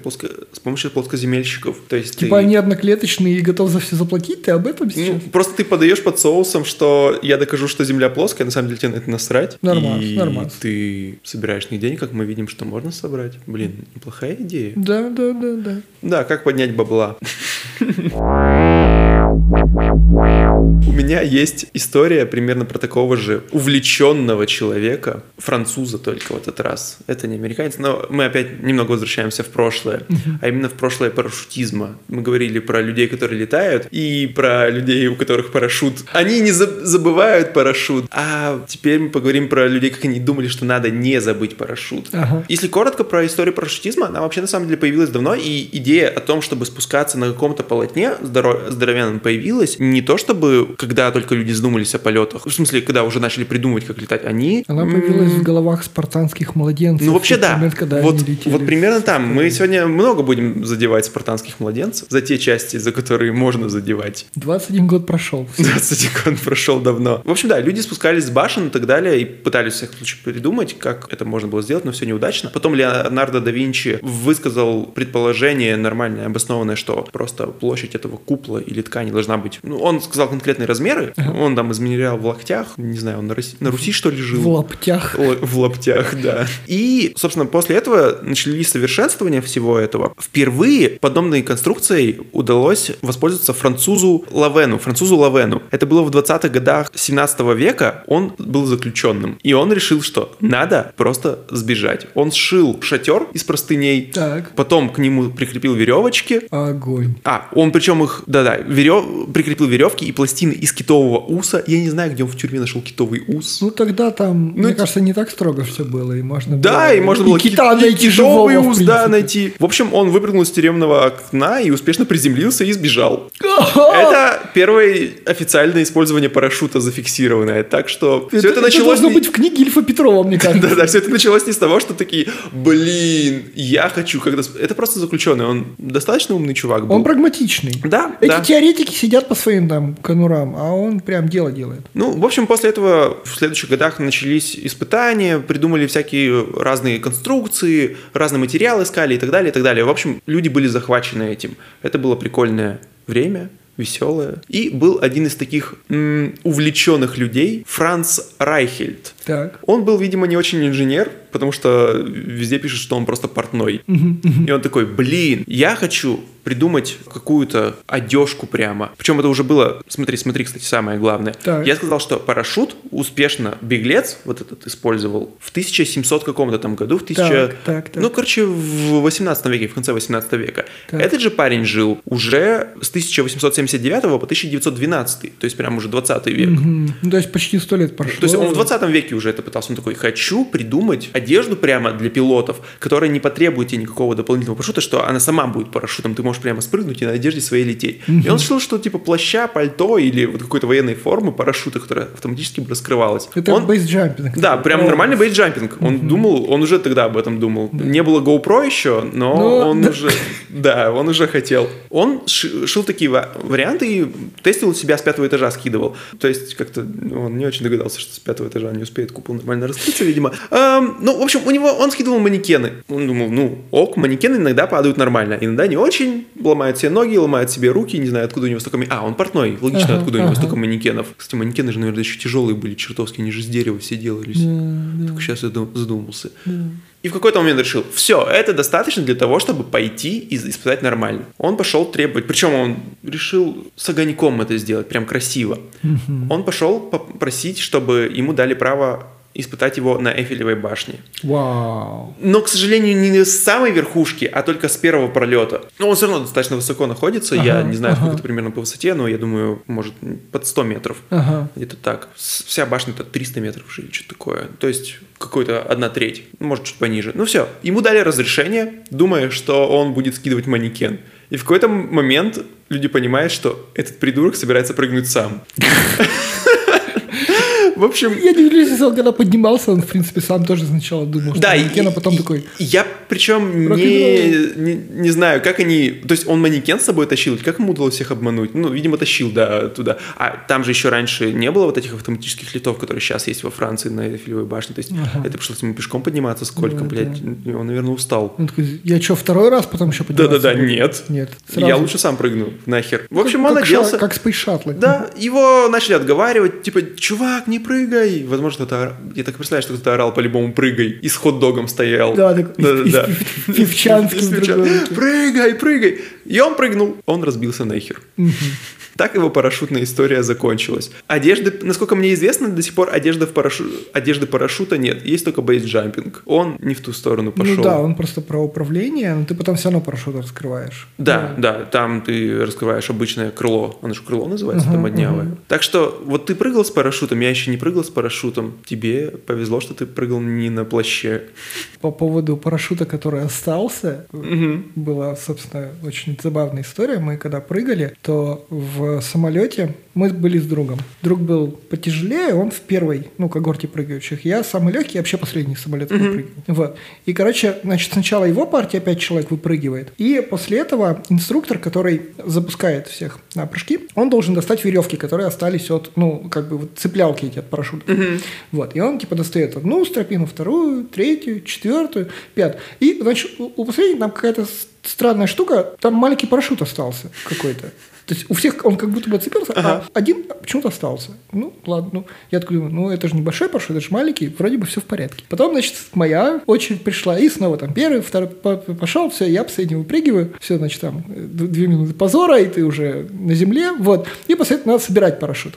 с помощью плоскоземельщиков. То есть типа они одноклеточные и готовы за все заплатить, ты об этом сейчас? Ну, просто ты подаешь под соусом, что я докажу, что Земля плоская, на самом деле тебе на это насрать. Нормально. И ты собираешь на денег, как мы видим, что можно собрать. Блин, неплохая идея. Да. Да, как поднять бабла. У меня есть история примерно про такого же увлеченного человека, француза только в этот раз. Это не американец, но мы опять немного возвращаемся в прошлое, а именно в прошлое парашютизма. Мы говорили про людей, которые летают, и про людей, у которых парашют. Они не забывают парашют. А теперь мы поговорим про людей, как они думали, что надо не забыть парашют. Если коротко про историю парашютизма, она вообще на самом деле появилась давно, и идея о том, чтобы спускаться на каком-то полотне здоровенном появилась не то чтобы когда только люди задумались о полетах, в смысле, когда уже начали придумывать, как летать, они... Она появилась в головах спартанских младенцев. Ну, вообще, да. Момент, когда вот, они вот примерно там. Мы сегодня много будем задевать спартанских младенцев за те части, за которые можно задевать. 21 год прошел. 21 год прошел давно. В общем, да, люди спускались с башен и так далее, и пытались всех случаев придумать, как это можно было сделать, но все неудачно. Потом Леонардо да Винчи высказал предположение нормальное, обоснованное, что просто площадь этого купола или ткани должна быть... Ну, он сказал конкретные размеры, он там измерял в локтях, не знаю, он на Руси что ли жил? В лаптях, да. И, собственно, после этого начались совершенствования всего этого. Впервые подобной конструкцией удалось воспользоваться французу Лавену. Это было в 20-х годах 17 века, он был заключенным, и он решил, что надо просто сбежать. Он сшил шатер из простыней, потом к нему прикрепил веревочки. Огонь. Он причем их, прикрепил веревки и пластины из китового уса. Я не знаю, где он в тюрьме нашел китовый ус. Ну, тогда там, мне кажется, не так строго все было. И можно было... и можно было кита найти живого, китовый ус, найти. В общем, он выпрыгнул из тюремного окна и успешно приземлился и сбежал. Это первое официальное использование парашюта зафиксированное. Так что все это началось... Это должно быть в книге Ильфа Петрова, мне кажется. Да-да, все это началось не с того, что такие, блин, я хочу... когда. Это просто заключенный. Он достаточно умный чувак был. Он прагматичный. Да. Эти теоретики сидят по своим там конурам, а он прям дело делает. Ну, в общем, после этого в следующих годах начались испытания, придумали всякие разные конструкции, разные материалы искали и так далее. В общем, люди были захвачены этим. Это было прикольное время, веселое. И был один из таких увлеченных людей, Франц Райхельт. Так. Он был, видимо, не очень инженер, потому что везде пишут, что он просто портной. И он такой, блин, я хочу придумать какую-то одежку прямо. Причем это уже было... Смотри, кстати, самое главное. Так. Я сказал, что парашют успешно беглец вот этот использовал в 1700 каком-то там году, ну, короче, в 18 веке, в конце 18 века. Так. Этот же парень жил уже с 1879 по 1912, то есть прям уже 20 век. Ну, то есть почти 100 лет прошло. То есть он в 20 веке уже это пытался. Он такой, хочу придумать одежду прямо для пилотов, которая не потребует тебе никакого дополнительного парашюта, что она сама будет парашютом, ты можешь прямо спрыгнуть и на одежде своей лететь. И он решил, что типа плаща, пальто или вот какой-то военной формы парашюта, которая автоматически бы раскрывалась. Это бейсджампинг. Да, прям нормальный бейсджампинг. Он уже тогда об этом думал. Не было GoPro еще, но он уже... Да, он уже хотел. Он шил такие варианты и тестил себя с 5-го этажа, скидывал. То есть как-то он не очень догадался, что с 5-го этажа не успеет Фрейд купил нормально раскрыться, видимо. Ну, в общем, у него он скидывал манекены. Он думал, ну, ок, манекены иногда падают нормально, иногда не очень. Ломают себе ноги, ломают себе руки, не знаю, откуда у него столько... он портной, логично, откуда у него столько манекенов. Кстати, манекены же, наверное, еще тяжелые были, чертовски, они же из дерева все делались. Только сейчас я задумался. И в какой-то момент решил, все, это достаточно для того, чтобы пойти и испытать нормально. Он пошел требовать, причем он решил с огоньком это сделать, прям красиво. Он пошел попросить, чтобы ему дали право испытать его на Эйфелевой башне. Вау. Но, к сожалению, не с самой верхушки, а только с первого пролета. Но он все равно достаточно высоко находится. Я не знаю, сколько это примерно по высоте, но я думаю, может, под 100 метров. Где-то так. Вся башня-то 300 метров уже или что-то такое. То есть какой-то 1/3. Может, чуть пониже. Ну все. Ему дали разрешение, думая, что он будет скидывать манекен. И в какой-то момент люди понимают, что этот придурок собирается прыгнуть сам. В общем... Я не удивлюсь, когда поднимался, он, в принципе, сам тоже сначала думал, что манекен, а потом такой... Я, причем, не знаю, как они... То есть, он манекен с собой тащил, как ему удалось всех обмануть? Ну, видимо, тащил, да, туда. А там же еще раньше не было вот этих автоматических лифтов, которые сейчас есть во Франции на Эйфелевой башне. То есть, это пришлось ему пешком подниматься. Сколько, блядь, он, наверное, устал. Он такой, я что, второй раз потом еще поднимался? Да-да-да, нет. Я лучше сам прыгну, нахер. В общем, он оделся. Как спейс-шаттлы. Да, его начали отговаривать, типа, чувак, не прыгай. Возможно, это... Я так представляю, что кто-то орал по-любому «прыгай» и с хот-догом стоял. Да, так певчанский. Прыгай. И он прыгнул. Он разбился нахер. Так его парашютная история закончилась. Одежды, насколько мне известно, до сих пор одежды парашюта нет. Есть только бейсджампинг. Он не в ту сторону пошел. Ну да, он просто про управление, но ты потом все равно парашют раскрываешь. Да, там ты раскрываешь обычное крыло. Оно же крыло называется, там однявое. Так что вот ты прыгал с парашютом, я еще не прыгал с парашютом. Тебе повезло, что ты прыгал не на плаще. По поводу парашюта, который остался, была, собственно, очень забавная история. Мы когда прыгали, то в самолете мы были с другом. Друг был потяжелее, он в первой, когорте прыгающих. Я самый легкий, вообще последний самолет прыгал. Вот. И, сначала его партия 5 человек выпрыгивает. И после этого инструктор, который запускает всех на прыжки, он должен достать веревки, которые остались от, цеплялки эти от парашюта. Вот. И он, достает одну стропину, вторую, третью, четвертую, пятую. И, у последней там какая-то странная штука, там маленький парашют остался какой-то. То есть у всех он как будто бы отцепился, а один почему-то остался. Ну, ладно. Я такой думаю, это же небольшой парашют, это же маленький, вроде бы все в порядке. Потом, моя очередь пришла, и снова первый, второй пошел, все, я последний выпрыгиваю, все, 2 минуты позора, и ты уже на земле, вот. И после этого надо собирать парашют.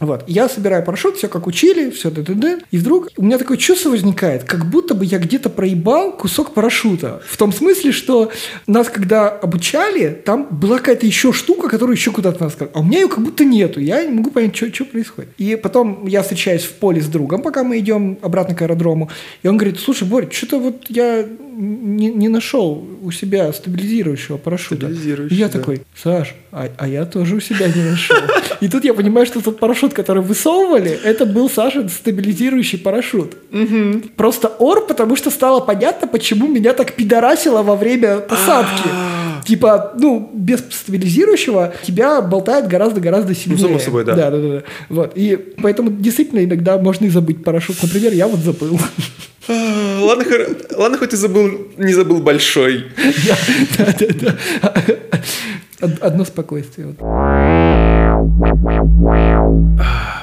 Вот. Я собираю парашют, все как учили, все д-д-д. И вдруг у меня такое чувство возникает, как будто бы я где-то проебал кусок парашюта. В том смысле, что нас когда обучали, там была какая-то еще штука, которую еще куда-то надо сказать. А у меня ее как будто нету. Я не могу понять, что происходит. И потом я встречаюсь в поле с другом, пока мы идем обратно к аэродрому. И он говорит, слушай, Борь, что-то вот я не нашел у себя стабилизирующего парашюта. И я такой, Саш, а я тоже у себя не нашел. И тут я понимаю, что тот парашют, который высовывали, это был, Саша, стабилизирующий парашют. Просто потому что стало понятно, почему меня так пидорасило во время посадки. Без стабилизирующего тебя болтает гораздо-гораздо сильнее. Само собой, да. Да. Вот. И поэтому действительно иногда можно и забыть парашют. Например, я вот забыл. Ладно, хоть ты забыл, не забыл большой. Да. Одно спокойствие.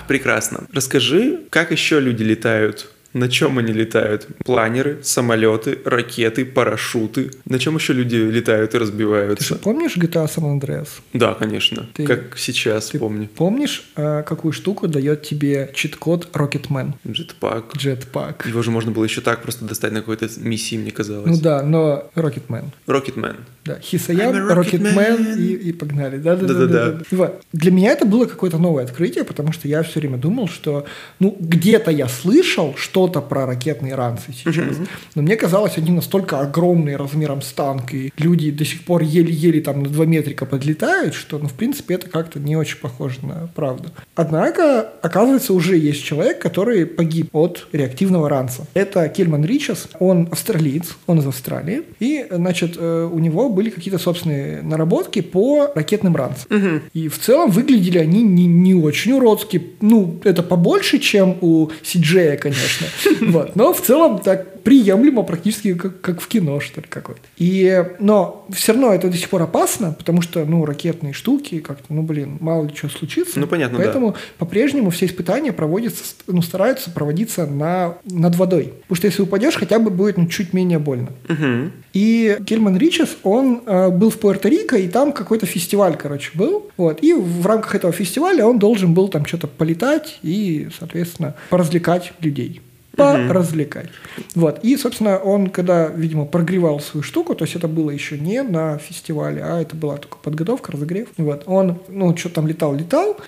Прекрасно. Расскажи, как еще люди летают? На чем они летают? Планеры, самолеты, ракеты, парашюты. На чем еще люди летают и разбиваются? Ты же помнишь GTA San Andreas? Да, конечно. Ты помню. Помнишь, какую штуку дает тебе чит-код Rocketman? Jetpack. Его же можно было еще так просто достать на какой-то миссии, мне казалось. Ну да, но Rocketman. Да, Хисаян, Rocketman и погнали. Да. Для меня это было какое-то новое открытие, потому что я все время думал, что где-то я слышал, что про ракетные ранцы сейчас. Но мне казалось, они настолько огромные размером с танк, и люди до сих пор еле-еле там на 2 метрика подлетают, что, в принципе, это как-то не очень похоже на правду. Однако, оказывается, уже есть человек, который погиб от реактивного ранца. Это Кельман Ричес, он австралиец, он из Австралии, и, у него были какие-то собственные наработки по ракетным ранцам. Угу. И в целом выглядели они не очень уродски. Ну, это побольше, чем у Сиджея, конечно. Вот. Но в целом так приемлемо, практически как в кино, что ли, какой-то. Но все равно это до сих пор опасно, потому что, ну, ракетные штуки, как-то, ну, блин, мало ли что случится. Ну, понятно, поэтому по-прежнему все испытания проводятся, ну, стараются проводиться над водой. Потому что если упадешь, хотя бы будет, ну, чуть менее больно. Угу. И Кельман Ричес, он был в Пуэрто-Рико, и там какой-то фестиваль, короче, был. Вот. И в рамках этого фестиваля он должен был там что-то полетать и, соответственно, поразвлекать людей. Поразвлекать. Вот. И, собственно, он, когда, видимо, прогревал свою штуку, то есть это было еще не на фестивале, а это была только подготовка, разогрев. Вот. Он, ну, что там летал,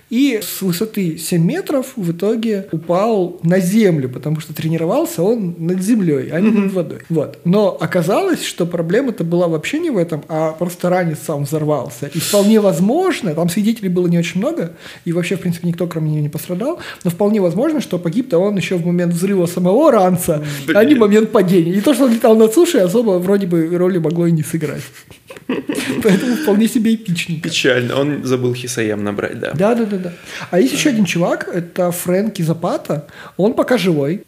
и с высоты 7 метров в итоге упал на землю, потому что тренировался он над землей, а не над водой. Вот. Но оказалось, что проблема-то была вообще не в этом, а просто ранец сам взорвался. И вполне возможно, там свидетелей было не очень много, и вообще, в принципе, никто, кроме него, не пострадал, но вполне возможно, что погиб-то он еще в момент взрыва самого ранца, а не момент падения. И то, что он летал над сушей, особо вроде бы роли могло и не сыграть. Поэтому вполне себе эпичненько. Печально. Он забыл хисаям набрать, да. Да. А есть еще один чувак, это Фрэнк Запата. Он пока живой.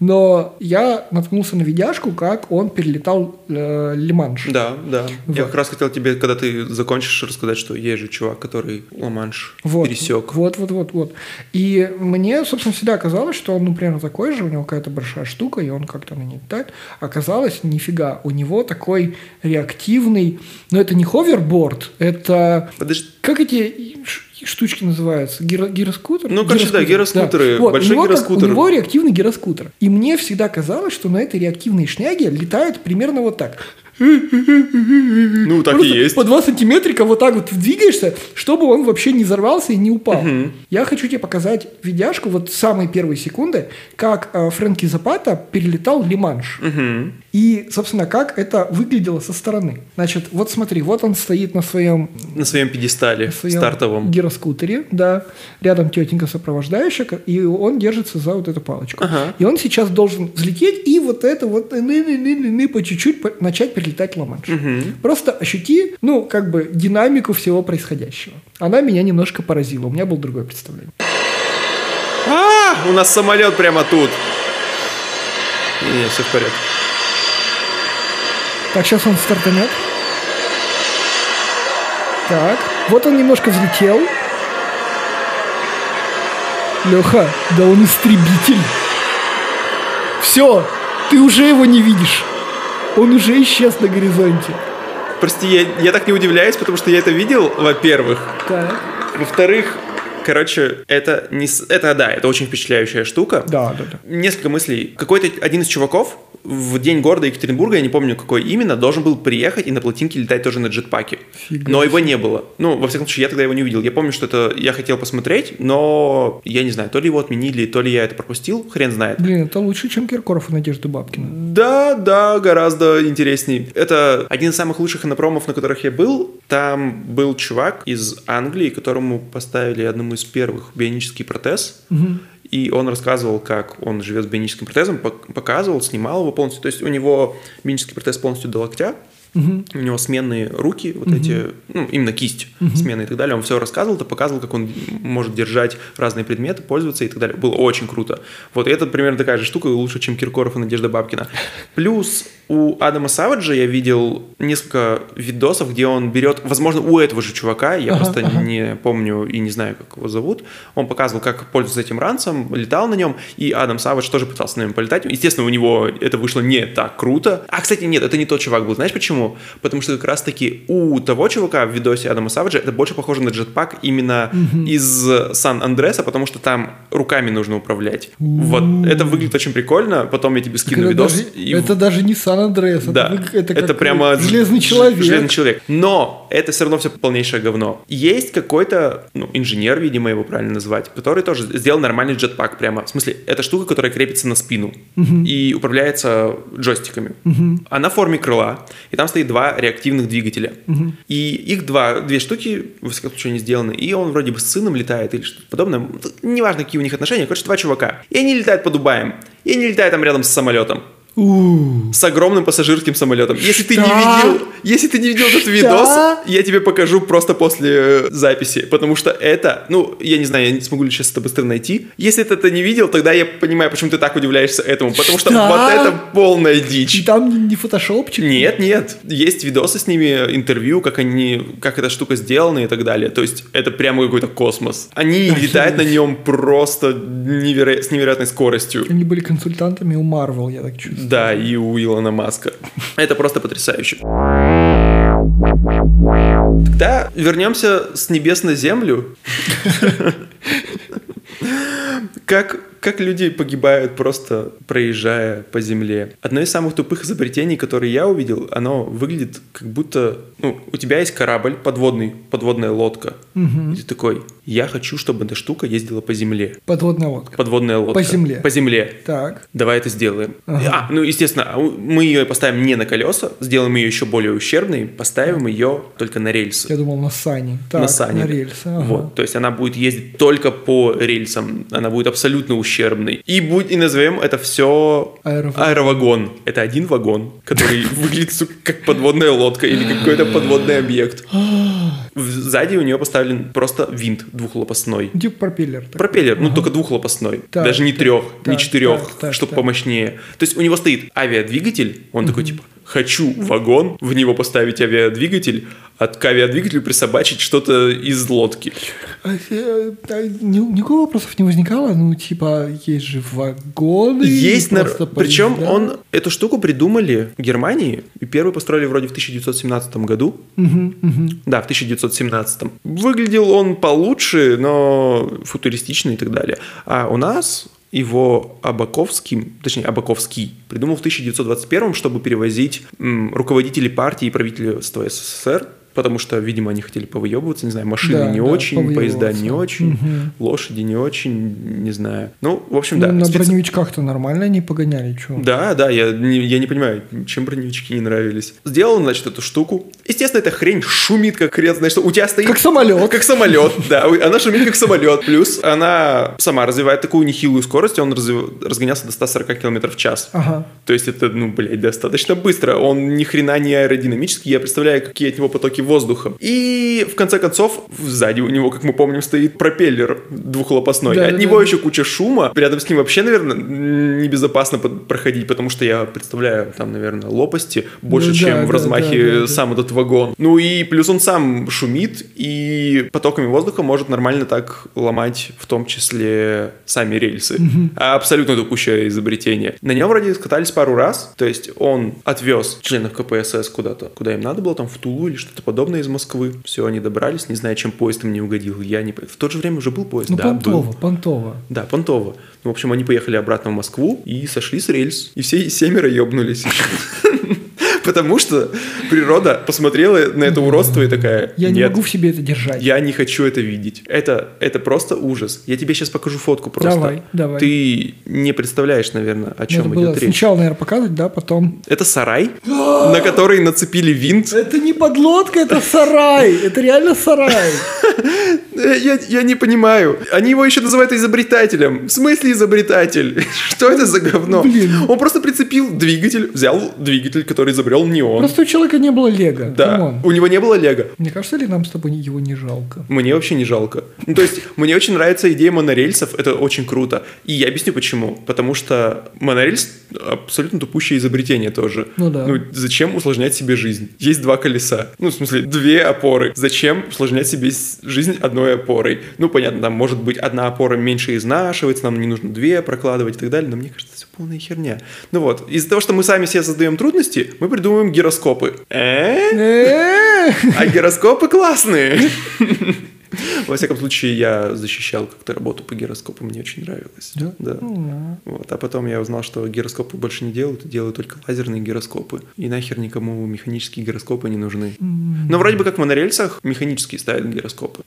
Но я наткнулся на видяшку, как он перелетал Ла-Манш. Да. Вот. Я как раз хотел тебе, когда ты закончишь, рассказать, что есть же чувак, который Ла-Манш пересек. Вот. И мне, собственно, всегда казалось, что он, ну, примерно такой же, у него какая-то большая штука, и он как-то на ней летает. Оказалось, нифига, у него такой реактивный... Но это не ховерборд, это... Подожди. Как эти штучки называются? Гироскутер? Ну, короче, да, гироскутеры. Да. Вот, большой гироскутер. У него реактивный гироскутер. И мне всегда казалось, что на этой реактивной шняге летают примерно вот так. Ну, так просто и есть. По 2 сантиметрика вот так вот двигаешься, чтобы он вообще не взорвался и не упал. Я хочу тебе показать видяшку вот самые первые секунды, как Фрэнки Запата перелетал Ла-Манш. И, собственно, как это выглядело со стороны. Значит, вот смотри, вот он стоит на своем пьедестале, стартовом гироскутере, да. Рядом тетенька сопровождающая, и он держится за вот эту палочку. И он сейчас должен взлететь и вот это вот по чуть-чуть начать перелетать. Летать Ла-Манш. Просто ощути, ну, как бы, динамику всего происходящего. Она меня немножко поразила. У меня было другое представление. У нас самолет прямо тут. Не, все в порядке. Так, сейчас он стартанет. Так, вот он немножко взлетел. Леха, да он истребитель. Все, ты уже его не видишь. Он уже исчез на горизонте. Прости, я так не удивляюсь, потому что я это видел, во-первых. Так. Во-вторых, короче, это очень впечатляющая штука. Да. Несколько мыслей. Какой-то один из чуваков в день города Екатеринбурга, я не помню, какой именно, должен был приехать и на плотинке летать тоже на джетпаке. Фига. Но его не было. Ну, во всяком случае, я тогда его не увидел. Я помню, что это я хотел посмотреть, но я не знаю, то ли его отменили, то ли я это пропустил, хрен знает. Блин, это лучше, чем Киркоров и Надежда Бабкина. Да, гораздо интересней. Это один из самых лучших инопромов, на которых я был. Там был чувак из Англии, которому поставили одному из первых бионический протез. И он рассказывал, как он живет с бионическим протезом, показывал, снимал его полностью. То есть у него бионический протез полностью до локтя, у него сменные руки, вот эти, ну, именно кисть сменные и так далее. Он все рассказывал, это показывал, как он может держать разные предметы, пользоваться и так далее. Было очень круто. Вот это примерно такая же штука, лучше, чем Киркоров и Надежда Бабкина. Плюс у Адама Саваджа я видел несколько видосов, где он берет, возможно, у этого же чувака, я просто не помню и не знаю, как его зовут, он показывал, как пользоваться этим ранцем, летал на нем, и Адам Савадж тоже пытался на нем полетать. Естественно, у него это вышло не так круто. А, кстати, нет, это не тот чувак был. Знаешь почему? Потому что как раз-таки у того чувака в видосе Адама Саваджа это больше похоже на джетпак именно из Сан-Андреса, потому что там руками нужно управлять. Вот, это выглядит очень прикольно, потом я тебе скину видос. Это даже не Сан Андреас, да, это прямо железный человек. Но это все равно все полнейшее говно. Есть какой-то, ну, инженер, видимо, его правильно назвать, который тоже сделал нормальный джетпак прямо. В смысле, это штука, которая крепится на спину и управляется джойстиками. Она в форме крыла, и там стоит 2 реактивных двигателя. И их две штуки, во всяком случае, не сделаны, и он вроде бы с сыном летает или что-то подобное. Неважно, какие у них отношения, короче, 2 чувака. И они летают по Дубаям, и они летают там рядом с самолетом. с огромным пассажирским самолетом. Если ты не видел этот видос, я тебе покажу просто после записи, потому что это, я не знаю, я не смогу ли сейчас это быстро найти. Если ты это не видел, тогда я понимаю, почему ты так удивляешься этому, потому что вот это полная дичь. И там не фотошопчик? Нет. Есть видосы с ними, интервью, как эта штука сделана и так далее. То есть это прямо какой-то космос. Они летают на нем просто с невероятной скоростью. Они были консультантами у Marvel, я так чувствую. Да, и у Илона Маска. Это просто потрясающе. Тогда вернемся с небес на землю. Как люди погибают, просто проезжая по земле. Одно из самых тупых изобретений, которые я увидел, оно выглядит как будто... у тебя есть корабль подводная лодка. Угу. И ты такой, я хочу, чтобы эта штука ездила по земле. Подводная лодка. По земле. Так. Давай это сделаем. Ага. Естественно, мы ее поставим не на колеса, сделаем ее еще более ущербной, поставим ее только на рельсы. Я думал, на сани. Так, на сани. На рельсы. Ага. Вот. То есть она будет ездить только по рельсам. Она будет абсолютно ущербной. И назовем это все аэровагон. Это один вагон, который выглядит как подводная лодка или какой-то подводный объект. Сзади у нее поставлен просто винт двухлопастной. Типа пропеллер. Пропеллер, только двухлопастной. Даже не трех, не четырех, чтобы помощнее. То есть у него стоит авиадвигатель, он такой типа... Хочу вагон, в него поставить авиадвигатель, к авиадвигателю присобачить что-то из лодки. Никакого вопросов не возникало? Есть же вагоны. Есть, причем эту штуку придумали в Германии, и первый построили вроде в 1917 году. Да, в 1917. Выглядел он получше, но футуристичный и так далее. А у нас... Его Абаковский придумал в 1921-м, чтобы перевозить руководителей партии и правительства СССР, потому что, видимо, они хотели повыебываться, не знаю, машины очень, поезда не очень, лошади не очень, не знаю. На броневичках-то нормально они погоняли, чего? Да, я не понимаю, чем броневички не нравились. Сделал, значит, эту штуку. Естественно, эта хрень шумит, как хрен, значит, у тебя стоит... Как самолет, да, она шумит, как самолет. Плюс она сама развивает такую нехилую скорость, он разгонялся до 140 км в час. Ага. То есть это, достаточно быстро. Он ни хрена не аэродинамический, я представляю, какие от него потоки воздуха. И, в конце концов, сзади у него, как мы помним, стоит пропеллер двухлопастной. Да, От него еще куча шума. Рядом с ним вообще, наверное, небезопасно проходить, потому что я представляю, там, наверное, лопасти больше, чем в размахе сам этот вагон. И плюс он сам шумит, и потоками воздуха может нормально так ломать, в том числе, сами рельсы. Угу. Абсолютно тупущее изобретение. На нем вроде катались пару раз, то есть он отвез членов КПСС куда-то, куда им надо было, там, в Тулу или что-то подобное из Москвы. Все, они добрались, не знаю, чем поезд им не угодил. В то же время уже был поезд. Понтово. Да, Понтово. В общем, они поехали обратно в Москву и сошли с рельс. И все семеро ёбнулись. Потому что природа посмотрела на это уродство и такая... Я не могу в себе это держать. Я не хочу это видеть. Это просто ужас. Я тебе сейчас покажу фотку просто. Давай. Ты не представляешь, наверное, о чем идет речь. Сначала, наверное, показывать, да, потом... Это сарай, на который нацепили винт. Это не подлодка, это сарай. Это реально сарай. Я не понимаю. Они его еще называют изобретателем. В смысле изобретатель? Что это за говно? Он просто прицепил двигатель, взял двигатель, который изобрел не он. Просто у человека не было лего. Да, у него не было лего. Мне кажется, ли нам с тобой его не жалко? Мне вообще не жалко. То есть, мне очень нравится идея монорельсов, это очень круто. И я объясню почему. Потому что монорельс абсолютно тупущее изобретение тоже. Зачем усложнять себе жизнь? Есть два колеса. В смысле, две опоры. Зачем усложнять себе жизнь одной опорой? Понятно, там может быть одна опора меньше изнашивается, нам не нужно две прокладывать и так далее, но мне кажется, все полная херня. Из-за того, что мы сами себе создаем трудности, мы придумываем гироскопы. А гироскопы классные. Во всяком случае, я защищал как-то работу по гироскопу, мне очень нравилось. Да. А потом я узнал, что гироскопы больше не делают, делают только лазерные гироскопы. И нахер никому механические гироскопы не нужны. Но вроде бы как в монорельсах механические ставят гироскопы.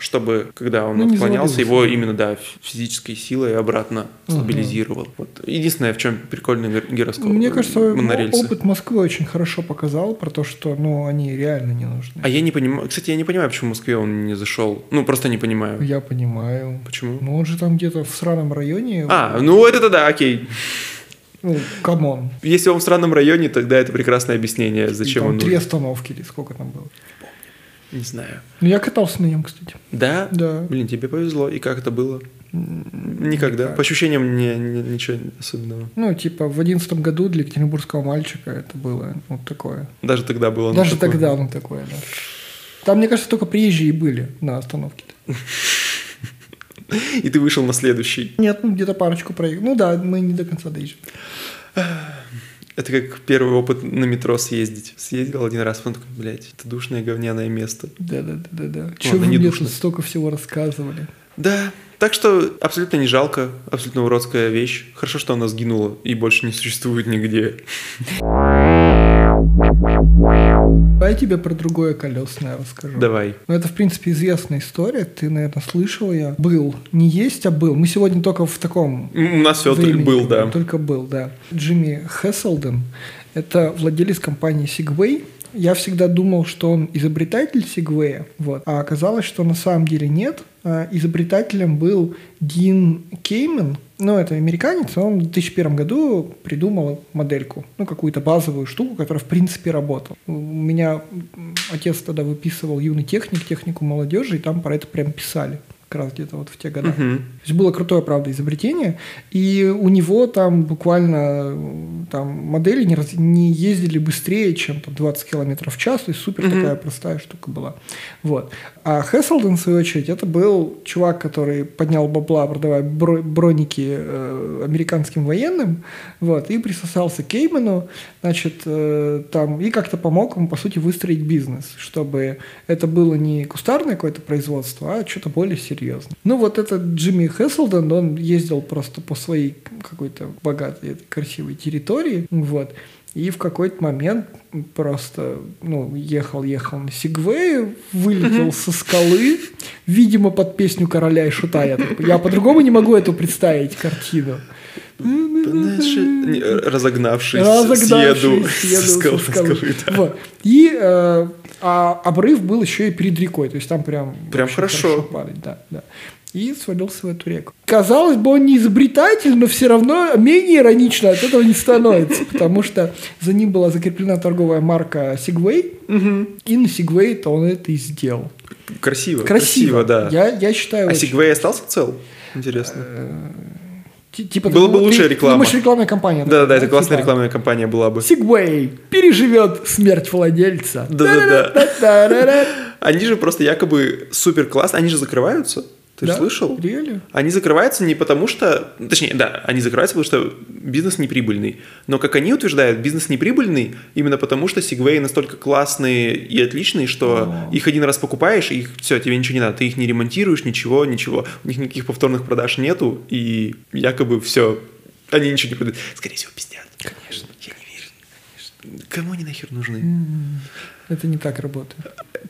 Чтобы, когда он отклонялся, его именно, физической силой обратно стабилизировал. Единственное, в чем прикольный гироскоп. Мне кажется, опыт Москвы очень хорошо показал про то, что, они реально не нужны. А я не понимаю, кстати, почему в Москве он не зашел. Просто не понимаю. Я понимаю. Почему? Он же там где-то в сраном районе. Окей. Ну, камон. Если он в странном районе, тогда это прекрасное объяснение, зачем там он нужен. 3 остановки или сколько там было? Не знаю. Ну, я катался на нем, кстати. Да? Да. Блин, тебе повезло. И как это было? Никогда. Никак. По ощущениям ничего особенного. Ну, типа, в 11 году для екатеринбургского мальчика это было вот такое. Даже тогда было. Даже такое. Тогда оно такое, да. Там, мне кажется, только приезжие были на остановке-то. И ты вышел на следующий. Нет, ну где-то парочку проехал. Ну да, мы не до конца доезжали. Это как первый опыт на метро съездить. Съездил один раз, он такой, блядь, это душное говняное место. Да. Чего вы мне тут столько всего рассказывали? Да, так что абсолютно не жалко, абсолютно уродская вещь. Хорошо, что она сгинула и больше не существует нигде. Давай я тебе про другое колесное расскажу. Давай. Ну, это, в принципе, известная история. Ты, наверное, слышал ее. Был. Не есть, а был. Мы сегодня только в таком... У нас все только был, да. Только был, да. Джимми Хэсселден – это владелец компании Segway. Я всегда думал, что он изобретатель Segway, вот. А оказалось, что на самом деле нет. Изобретателем был Дин Кеймен. Ну, это американец, он в 2001 году придумал модельку, ну, какую-то базовую штуку, которая, в принципе, работала. У меня отец тогда выписывал юный техник, технику молодежи, и там про это прям писали, как раз где-то вот в те годы. Uh-huh. То есть было крутое, правда, изобретение, и у него там буквально там, модели не ездили быстрее, чем там, 20 км в час, и супер uh-huh. такая простая штука была. Вот. А Хэсселден, в свою очередь, это был чувак, который поднял бабла, продавая броники американским военным, вот, и присосался к Кеймену, значит, там, и как-то помог ему, по сути, выстроить бизнес, чтобы это было не кустарное какое-то производство, а что-то более серьезное. Ну, вот этот Джимми Хэсселден, он ездил просто по своей какой-то богатой, красивой территории, вот, и в какой-то момент просто, ну, ехал на Segway, вылетел со скалы, видимо, под песню «Короля и шута». Я по-другому не могу эту представить картину. Разогнавшись, съеду со скалы. Вот. И обрыв был еще и перед рекой, то есть там прям хорошо падать, да. И свалился в эту реку. Казалось бы, он не изобретатель, но все равно менее иронично от этого не становится, потому что за ним была закреплена торговая марка Segway, и на Segway-то он это и сделал. Красиво, да. Я считаю... А Segway остался цел? Интересно. Было бы лучшая реклама. Думаешь, рекламная кампания? Да, это классная рекламная кампания была бы. Segway переживет смерть владельца. Да. Они же просто якобы супер класс, они же закрываются. Ты же слышал? Really? Они закрываются не потому что... Точнее, да, они закрываются, потому что бизнес неприбыльный. Но, как они утверждают, бизнес неприбыльный именно потому, что Segway настолько классные и отличные, что их один раз покупаешь, и все, тебе ничего не надо. Ты их не ремонтируешь, ничего. У них никаких повторных продаж нету, и якобы все. Они ничего не продают. Скорее всего, пиздят. Конечно. Я не верю. Конечно. Кому они нахер нужны? Это не так работает.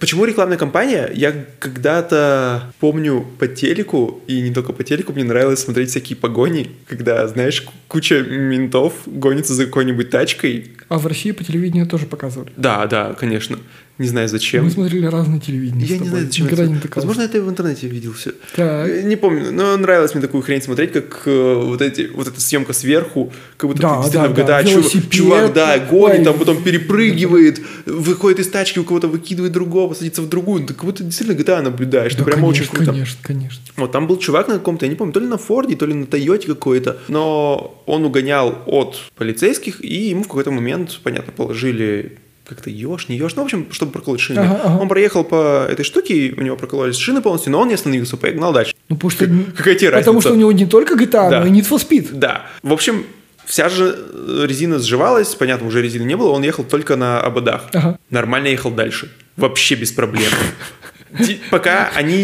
Почему рекламная кампания? Я когда-то помню по телеку, и не только по телеку, мне нравилось смотреть всякие погони, когда, знаешь, куча ментов гонится за какой-нибудь тачкой. А в России по телевидению тоже показывали. Да, конечно. Не знаю, зачем. Мы смотрели разные телевидения. Я не знаю, зачем. Возможно, это и в интернете видел все. Так. Не помню, но нравилось мне такую хрень смотреть, как вот эта съемка сверху, как будто ты действительно в GTA. Чувак, гонит, там потом перепрыгивает, выходит из тачки, у кого-то выкидывает другого, садится в другую. Ты как будто действительно GTA наблюдаешь. Да, прямо очень круто. Конечно. Вот там был чувак на каком-то, я не помню, то ли на Форде, то ли на Тойоте какой-то, но он угонял от полицейских, и ему в какой-то момент, понятно, положили... Как-то еж. Ну, в общем, чтобы проколоть шины. Ага. Он проехал по этой штуке, у него прокололись шины полностью, но он не остановился, погнал дальше. Ну, потому что... Какая тебе разница? Потому что у него не только GTA, но и Need for Speed. Да. В общем, вся же резина сживалась, понятно, уже резины не было, он ехал только на ободах. Ага. Нормально ехал дальше. Вообще без проблем. Пока они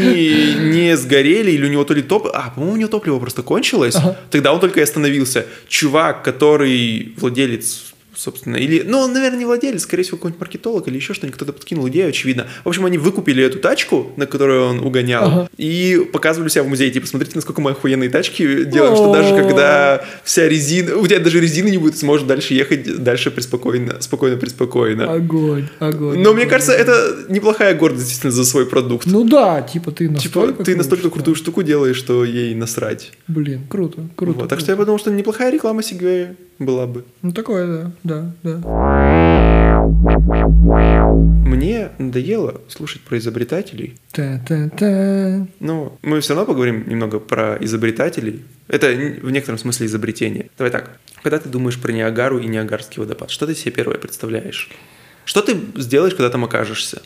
не сгорели, или у него то ли топливо... А, по-моему, у него топливо просто кончилось. Ага. Тогда он только и остановился. Чувак, который владелец... Собственно, или, ну, он, наверное, не владелец, скорее всего, какой-нибудь маркетолог или еще что-нибудь, кто-то подкинул идею, очевидно. В общем, они выкупили эту тачку, на которую он угонял, и показывали себя в музее. Типа, смотрите, насколько мы охуенные тачки делаем, что даже когда вся резина, у тебя даже резины не будет, ты сможешь дальше ехать, дальше преспокойно. Огонь. Но мне кажется, это неплохая гордость, действительно, за свой продукт. Ну да, типа ты настолько... Типа ты настолько крутую штуку делаешь, что ей насрать. Блин, круто. Вот, так что я подумал, что неплохая реклама Segway. была бы. Ну, такое, да. Мне надоело слушать про изобретателей. Та-та-та. Ну, мы все равно поговорим немного про изобретателей. Это в некотором смысле изобретение. Давай так. Когда ты думаешь про Ниагару и Ниагарский водопад, что ты себе первое представляешь? Что ты сделаешь, когда там окажешься?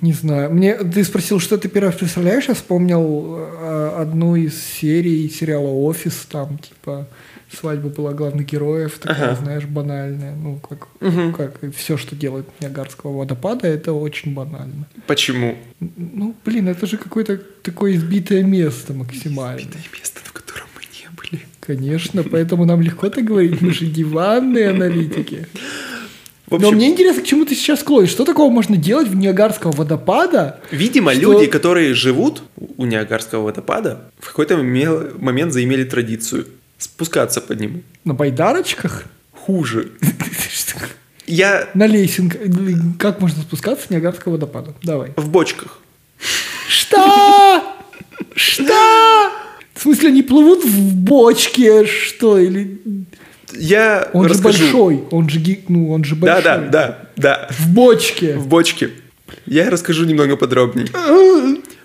Не знаю. Ты спросил, что ты первое представляешь? Я вспомнил одну из серий сериала «Офис». Там, типа, свадьба была главных героев. Такая, знаешь, банальная. Ну, как, как все, что делает Ниагарского водопада, это очень банально. Почему? Ну, блин, это же какое-то такое избитое место максимально. Избитое место, в котором мы не были. Конечно, поэтому нам легко так говорить. Мы же диванные аналитики. Но мне интересно, к чему ты сейчас склонишь. Что такого можно делать в Ниагарского водопада? Видимо, люди, которые живут у Ниагарского водопада, в какой-то момент заимели традицию спускаться под ним. На байдарочках? Хуже. На лесенках. Как можно спускаться с Ниагарского водопада? Давай. В бочках. Что? Что? В смысле, они плывут в бочке? Что? Или... Я он расскажу. Же большой, он же гиг, ну он же большой. Да. В бочке. В бочке. Я расскажу немного подробнее.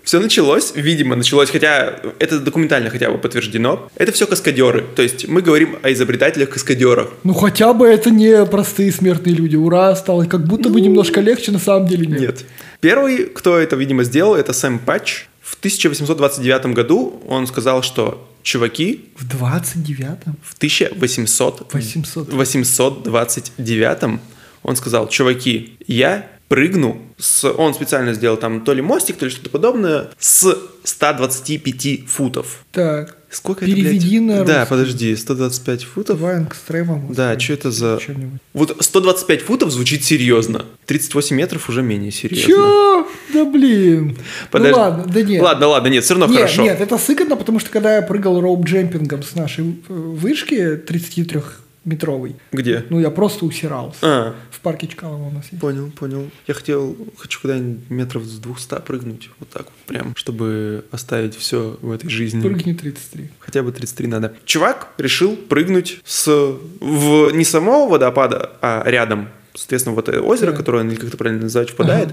Все началось, видимо, хотя это документально хотя бы подтверждено. Это все каскадеры, то есть мы говорим о изобретателях-каскадерах. Ну хотя бы это не простые смертные люди, ура, стало как будто бы немножко легче, на самом деле нет. Первый, кто это, видимо, сделал, это Сэм Патч. В 1829 году он сказал, что чуваки... В 29-м? В 1829-м он сказал, чуваки, я прыгну с... Он специально сделал там то ли мостик, то ли что-то подобное, с 125 футов. Так, сколько переведи это, блядь? На... Да, подожди, 125 футов? Давай экстремом. Да, что это за... Что-нибудь. Вот 125 футов звучит серьезно. 38 метров уже менее серьезно. Чё? Да блин. Подожди. Ну ладно, да нет. Ладно, нет, все равно нет, хорошо. Нет, это сыкотно, потому что когда я прыгал роуп-джемпингом с нашей вышки 33 метровый. Где? Ну, я просто усирался. В парке Чкалова у нас есть. Понял. Я хочу куда-нибудь метров с 200 прыгнуть. Вот так вот прям, чтобы оставить все в этой жизни. Прыгни 33. Хотя бы 33 надо. Чувак решил прыгнуть не самого водопада, а рядом. Соответственно, вот это озеро, которое, как ты правильно называешь, впадает.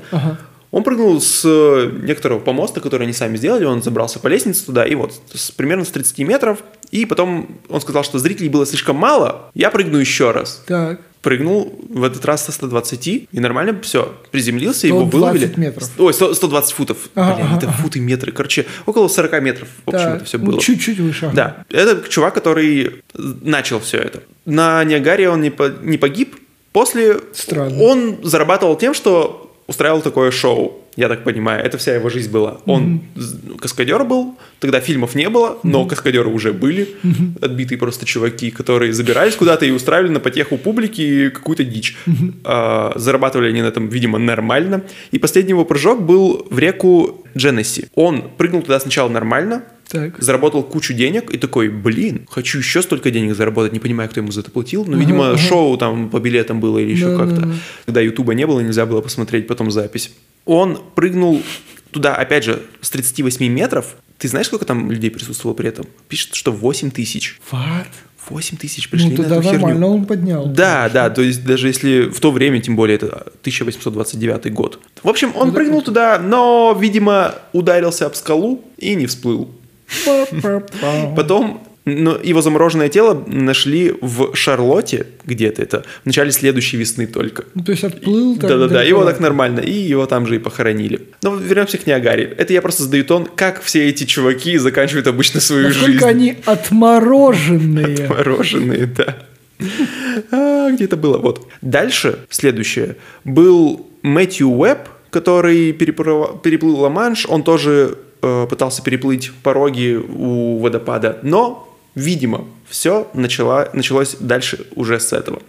Он прыгнул с некоторого помоста, который они сами сделали, он забрался по лестнице туда, и вот примерно с 30 метров, и потом он сказал, что зрителей было слишком мало, я прыгну еще раз. Так. Прыгнул в этот раз со 120, и нормально все, приземлился, его выловили. 120 метров. Ой, 120 футов. Футы, метры, короче, около 40 метров, в общем, это все было. Чуть-чуть выше. Да, это чувак, который начал все это. На Ниагаре он не погиб, после он зарабатывал тем, что... устраивал такое шоу, я так понимаю. Это вся его жизнь была. Он каскадер был, тогда фильмов не было, но каскадеры уже были. Отбитые просто чуваки, которые забирались куда-то и устраивали на потеху публики какую-то дичь. Зарабатывали они на этом, видимо, нормально. И последний его прыжок был в реку Дженнесси. Он прыгнул туда сначала нормально, так. Заработал кучу денег и такой, блин, хочу еще столько денег заработать. Не понимаю, кто ему за это платил. Но, видимо, шоу там по билетам было или еще как-то. Когда Ютуба не было, нельзя было посмотреть потом запись. Он прыгнул туда, опять же, с 38 метров. Ты знаешь, сколько там людей присутствовало при этом? Пишет, что 8 тысяч. What? 8 тысяч пришли на эту херню. Нормально он поднял. Да, то есть даже если в то время, тем более, это 1829 год. В общем, он прыгнул туда, но, видимо, ударился об скалу и не всплыл. Потом его замороженное тело нашли в Шарлотте где-то, это в начале следующей весны только. Ну, то есть отплыл так. Да, его так нормально, и его там же и похоронили. Но вернемся к Ниагаре. Это я просто задаю тон, как все эти чуваки заканчивают обычно свою жизнь. Насколько они отмороженные. Отмороженные, да. Где это было? Вот. Дальше, следующее, был Мэтью Уэб, который переплыл Ла-Манш, он тоже... пытался переплыть пороги у водопада, но, видимо, все началось дальше уже с этого.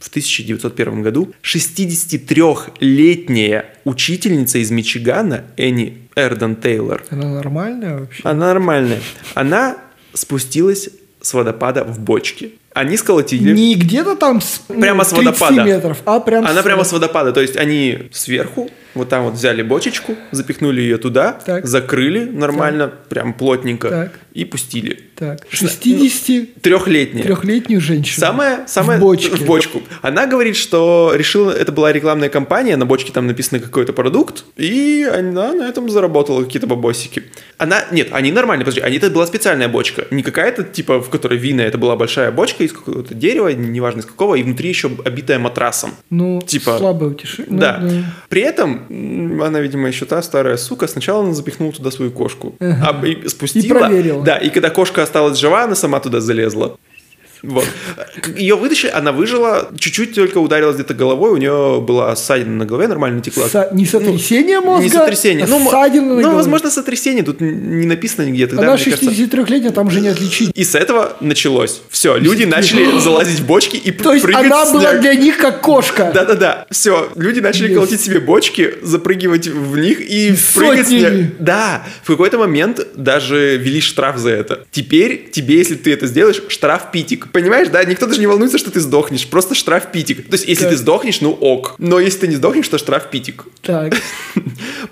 В 1901 году 63-летняя учительница из Мичигана Энни Эрден Тейлор. Она нормальная вообще? Она нормальная. Она спустилась с водопада в бочке. Они сколотили... Не где-то там с, прямо с водопада. Метров, а прям она с... прямо с водопада. То есть они сверху, вот там вот взяли бочечку, запихнули ее туда, так. Закрыли нормально, так. Прям плотненько. Так. и пустили. Так, 63-летнюю женщину. Самая в бочке. В бочку. Она говорит, что решила, это была рекламная кампания, на бочке там написано какой-то продукт, и она на этом заработала какие-то бабосики. Нет, они нормальные, подожди, это была специальная бочка, не какая-то, типа, в которой вина, это была большая бочка из какого-то дерева, неважно из какого, и внутри еще обитая матрасом. Ну, типа, слабое утешение. Да. При этом она, видимо, еще та старая сука, сначала она запихнула туда свою кошку, и спустила. И проверила. Да, и когда кошка осталась жива, она сама туда залезла. Вот. Ее вытащили, она выжила, чуть-чуть только ударилась где-то головой, у нее была ссадина на голове, нормально текла. Не сотрясение мозга, не сотрясение. Ссадина на голове. Ну, возможно, сотрясение, тут не написано нигде. Тогда, она 63-летняя, там же не отличить. И с этого началось. Все, люди начали залазить в бочки и прыгать. То есть она была для них как кошка. Да-да-да, все, люди начали колотить себе бочки, запрыгивать в них и прыгать с ней. Да, в какой-то момент даже ввели штраф за это. Теперь тебе, если ты это сделаешь, штраф питик. Понимаешь, да? Никто даже не волнуется, что ты сдохнешь. Просто штраф питик. То есть, если ты сдохнешь, ну ок. Но если ты не сдохнешь, то штраф питик. Так.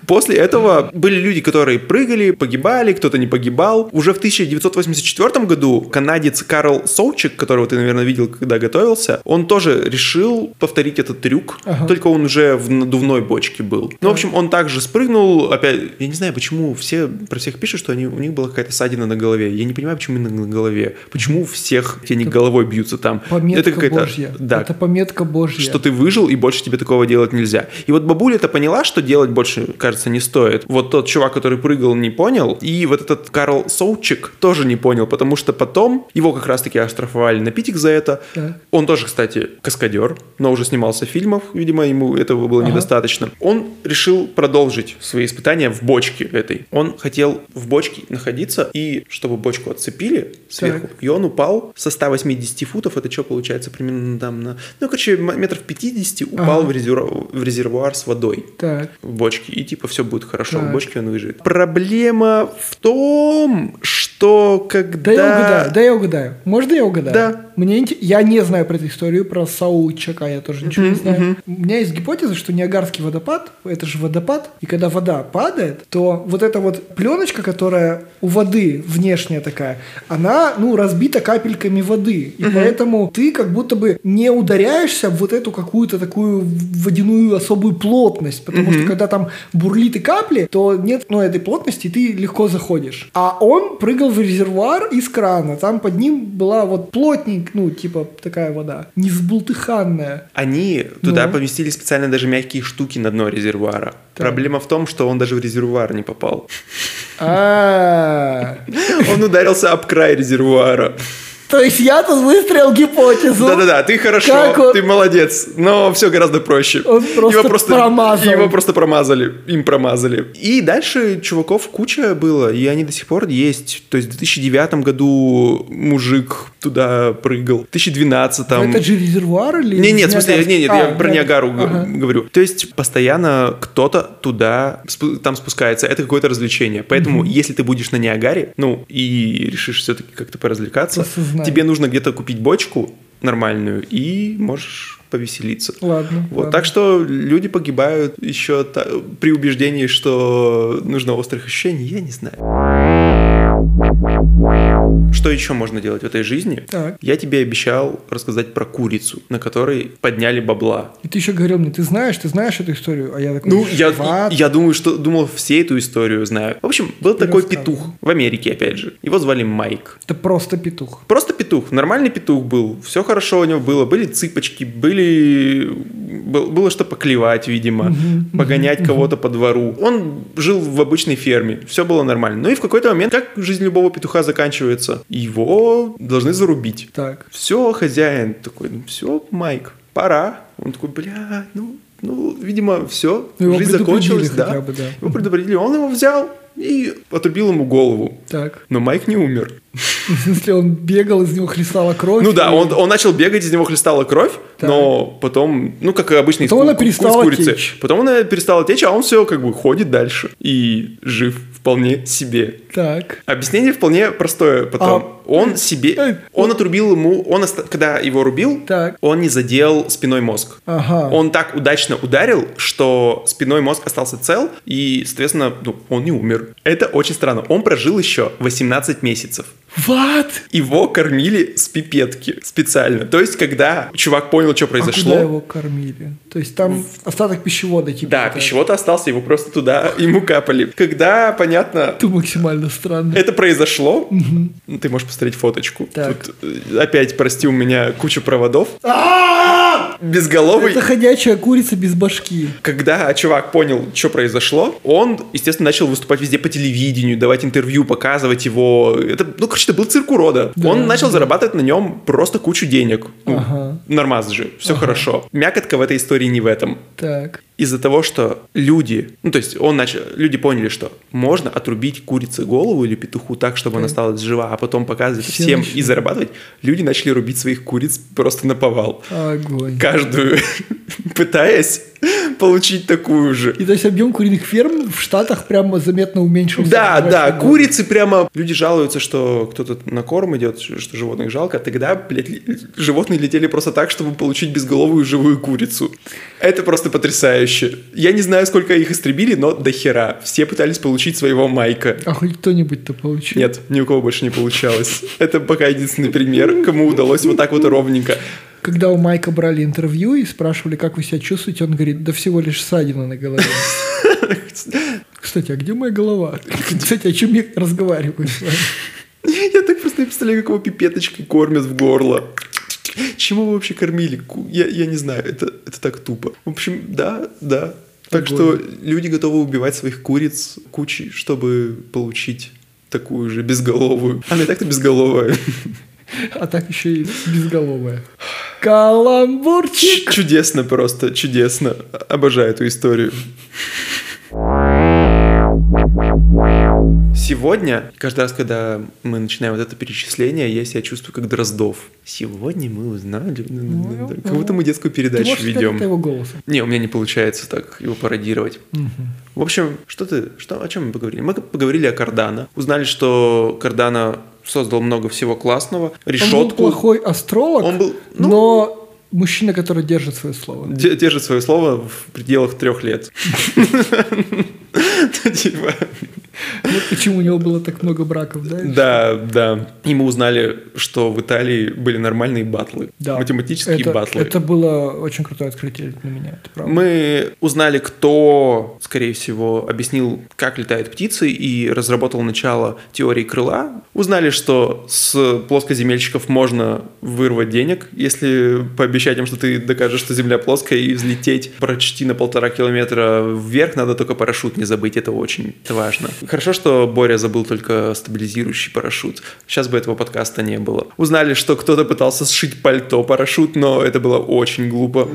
После этого были люди, которые прыгали, погибали, кто-то не погибал. Уже в 1984 году канадец Карл Солчик, которого ты, наверное, видел, когда готовился, он тоже решил повторить этот трюк. Ага. Только он уже в надувной бочке был. Ну, в общем, он также спрыгнул. Опять, я не знаю, почему все про всех пишут, что у них была какая-то ссадина на голове. Я не понимаю, почему именно на голове. Почему всех тени головой бьются там. Пометка Божья. Да, это пометка Божья. Что ты выжил, и больше тебе такого делать нельзя. И вот бабуля-то поняла, что делать больше, кажется, не стоит. Вот тот чувак, который прыгал, не понял. И вот этот Карл Солчик тоже не понял, потому что потом его как раз-таки оштрафовали на питик за это. Да. Он тоже, кстати, каскадер, но уже снимался в фильмах, видимо, ему этого было недостаточно. Он решил продолжить свои испытания в бочке этой. Он хотел в бочке находиться, и чтобы бочку отцепили сверху, и он упал со 180 футов, это что получается примерно там на... Ну, короче, метров 50 упал в резервуар с водой. Так. В бочке. И типа все будет хорошо, в бочке он выживет. Проблема в том, что когда... Да я угадаю. Можно я угадаю? Да. Я не знаю про эту историю, про Солчака, я тоже ничего не знаю. У меня есть гипотеза, что Ниагарский водопад, это же водопад, и когда вода падает, то вот эта вот пленочка, которая у воды внешняя такая, она, ну, разбита капельками воды, и поэтому ты как будто бы не ударяешься в вот эту какую-то такую водяную особую плотность, потому что когда там бурлит и капли, то нет, ну, этой плотности, и ты легко заходишь. А он прыгал в резервуар из крана, там под ним была вот плотненькая, ну, типа такая вода, не взбултыханная. Они туда поместили специально даже мягкие штуки на дно резервуара. Так. Проблема в том, что он даже в резервуар не попал. Он ударился об край резервуара. То есть я тут выстроил гипотезу. Да-да-да, ты хорошо, ты молодец, но все гораздо проще. Он просто промазал. Его просто промазали, им промазали. И дальше чуваков куча было, и они до сих пор есть. То есть в 2009 году мужик туда прыгал, в 2012... Это же резервуар или... Нет, в смысле, нет, я про Ниагару говорю. То есть постоянно кто-то туда, там спускается, это какое-то развлечение. Поэтому если ты будешь на Ниагаре, ну, и решишь все-таки как-то поразвлекаться... Тебе нужно где-то купить бочку нормальную, и можешь повеселиться. Ладно. Вот. Ладно. Так что люди погибают еще при убеждении, что нужно острых ощущений, я не знаю. Что еще можно делать в этой жизни? Так. Я тебе обещал рассказать про курицу, на которой подняли бабла. И ты еще говорил мне, ты знаешь эту историю? А я такой, я думал, все эту историю знают. В общем, был такой петух в Америке, опять же. Его звали Майк. Это просто петух. Просто петух. Нормальный петух был. Все хорошо у него было. Были цыпочки, было что поклевать, видимо, погонять кого-то по двору. Он жил в обычной ферме. Все было нормально. Ну и в какой-то момент, как жизнь любого петуха заканчивается, его должны зарубить. Так. Все, хозяин такой, ну все, Майк, пора. Он такой, бля, ну видимо, все, его жизнь закончилась. Да. Бы, да. Его предупредили, он его взял и отрубил ему голову. Так. Но Майк не умер. В смысле, он бегал, из него хлестала кровь? Ну да, он начал бегать, из него хлестала кровь, так. Но потом, ну как обычно, потом она перестала течь, а он все как бы ходит дальше и жив вполне себе. Так. Объяснение вполне простое потом. Когда его рубил, так. Он не задел спиной мозг. Ага. Он так удачно ударил, что спиной мозг остался цел, и, соответственно, он не умер. Это очень странно. Он прожил еще 18 месяцев. What? Его кормили с пипетки специально. То есть, когда чувак понял, что произошло... А куда его кормили? То есть, там остаток пищевода типа... Да, пищевод остался, его просто туда ему капали. Когда, понятно... Ты максимально странно. Это произошло. Угу. Ты можешь посмотреть фоточку. Так. Тут опять, прости, у меня куча проводов. Безголовый. Это ходячая курица без башки. Когда чувак понял, что произошло, он, естественно, начал выступать везде по телевидению, давать интервью, показывать его. Это, ну, короче, это был цирк урода. Да, он начал зарабатывать на нем просто кучу денег. Ага. Ну, нормас же, все хорошо. Мякотка в этой истории не в этом. Так. Из-за того, что люди... Ну, то есть, люди поняли, что можно отрубить курице голову или петуху так, чтобы она осталась жива, а потом показывать всем и зарабатывать. Люди начали рубить своих куриц просто наповал. Огонь. Каждую, пытаясь получить такую же. И то есть объем куриных ферм в Штатах прямо заметно уменьшился. Да, да, курицы прямо... Люди жалуются, что кто-то на корм идет, что животных жалко. Тогда, блядь, животные летели просто так, чтобы получить безголовую живую курицу. Это просто потрясающе. Я не знаю, сколько их истребили, но дохера. Все пытались получить своего Майка. А хоть кто-нибудь-то получил? Нет, ни у кого больше не получалось. Это пока единственный пример, кому удалось вот так вот ровненько. Когда у Майка брали интервью и спрашивали, как вы себя чувствуете, он говорит, да всего лишь ссадина на голове. Кстати, а где моя голова? Кстати, о чем я разговариваю с вами? Я так просто представляю, как его пипеточкой кормят в горло. Чему вы вообще кормили? Я не знаю, это так тупо. В общем, да. Так что люди готовы убивать своих куриц кучей, чтобы получить такую же безголовую. Она и так-то безголовая. А так еще и безголовая. Каламбурчик! Чудесно просто, чудесно. Обожаю эту историю. Сегодня, каждый раз, когда мы начинаем вот это перечисление, я себя чувствую как Дроздов. Сегодня мы узнали... Как будто мы детскую передачу ведем. Его голоса. Не, у меня не получается так его пародировать. В общем, о чем мы поговорили? Мы поговорили о Кардано. Узнали, что Кардано создал много всего классного. Решетку. Он был плохой астролог, но... Мужчина, который держит свое слово. Держит свое слово в пределах 3 лет. Вот почему у него было так много браков, да? Да. И мы узнали, что в Италии были нормальные баттлы. Математические баттлы. Это было очень крутое открытие для меня, это правда. Мы узнали, кто, скорее всего, объяснил, как летают птицы и разработал начало теории крыла. Узнали, что с плоскоземельщиков можно вырвать денег, если пообещать им, что ты докажешь, что земля плоская, и взлететь почти на 1,5 километра вверх, надо только парашют не забыть, это очень важно. Хорошо, что Боря забыл только стабилизирующий парашют, сейчас бы этого подкаста не было. Узнали, что кто-то пытался сшить пальто-парашют, но это было очень глупо.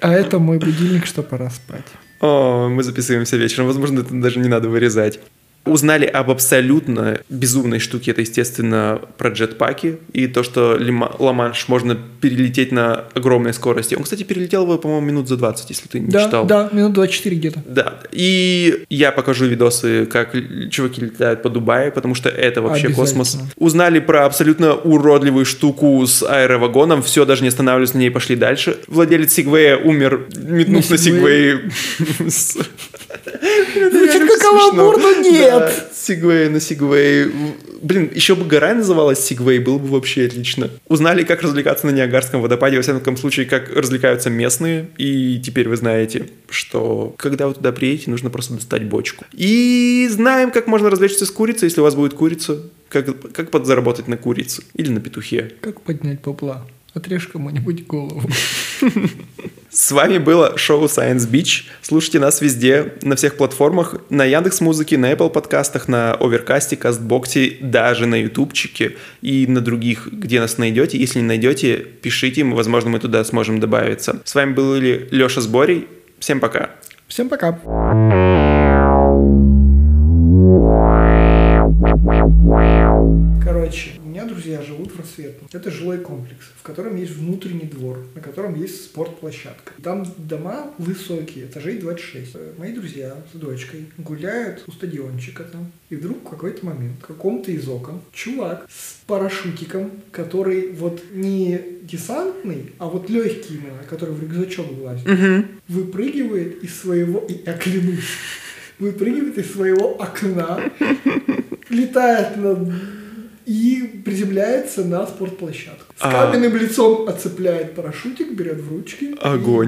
А это мой будильник, что пора спать. О, мы записываемся вечером, возможно, это даже не надо вырезать. Узнали об абсолютно безумной штуке, это, естественно, про джетпаки и то, что Ла-Манш можно перелететь на огромной скорости. Он, кстати, перелетел его, по-моему, минут за 20, если ты не читал. Да, минут 24 где-то. Да, и я покажу видосы, как чуваки летают по Дубаю, потому что это вообще космос. Узнали про абсолютно уродливую штуку с аэровагоном, все, даже не останавливались на ней, пошли дальше. Владелец Сигвея умер, метнув на Сигвее. Звучит как каламбур, но нет. Сигвей на Сигвей. Блин, еще бы гора называлась Сигвей, было бы вообще отлично. Узнали, как развлекаться на Ниагарском водопаде, во всяком случае, как развлекаются местные. И теперь вы знаете, что когда вы туда приедете, нужно просто достать бочку. И знаем, как можно развлечься с курицей, если у вас будет курица. Как подзаработать на курице или на петухе. Как поднять бабла. Отрежь кому-нибудь голову. С вами было шоу Science Beach. Слушайте нас везде, на всех платформах, на Яндекс.Музыке, на Apple подкастах, на Оверкасте, Кастбоксе, даже на Ютубчике и на других, где нас найдете. Если не найдете, пишите, возможно, мы туда сможем добавиться. С вами были Леша с Борей. Всем пока. Всем пока. Короче, у меня друзья живут в Рассветном. Это жилой комплекс, в котором есть внутренний двор, на котором есть спортплощадка. Там дома высокие, этажей 26. Мои друзья с дочкой гуляют у стадиончика там. И вдруг в какой-то момент в каком-то из окон чувак с парашютиком, который вот не десантный, а вот легкий именно, который в рюкзачок влазит, выпрыгивает из своего... Я клянусь. выпрыгивает из своего окна, летает и приземляется на спортплощадку. С каменным лицом отцепляет парашютик, берет в ручки и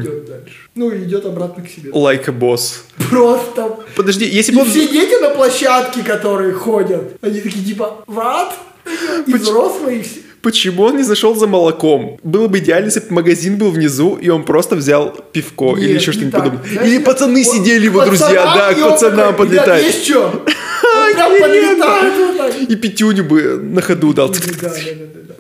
идет дальше. Ну, и идет обратно к себе. Like a boss. Просто. Подожди, если бы... Все дети на площадке, которые ходят, они такие типа, ват, и взрослые, и все. Почему он не зашел за молоком? Было бы идеально, если бы магазин был внизу, и он просто взял пивко. Нет, или еще что-нибудь подобное. Или пацаны он, сидели его, друзья, да, к пацанам подлетают. Есть что? Он прям подлетает вот так. И пятюню бы на ходу дал. Да, да, да, да.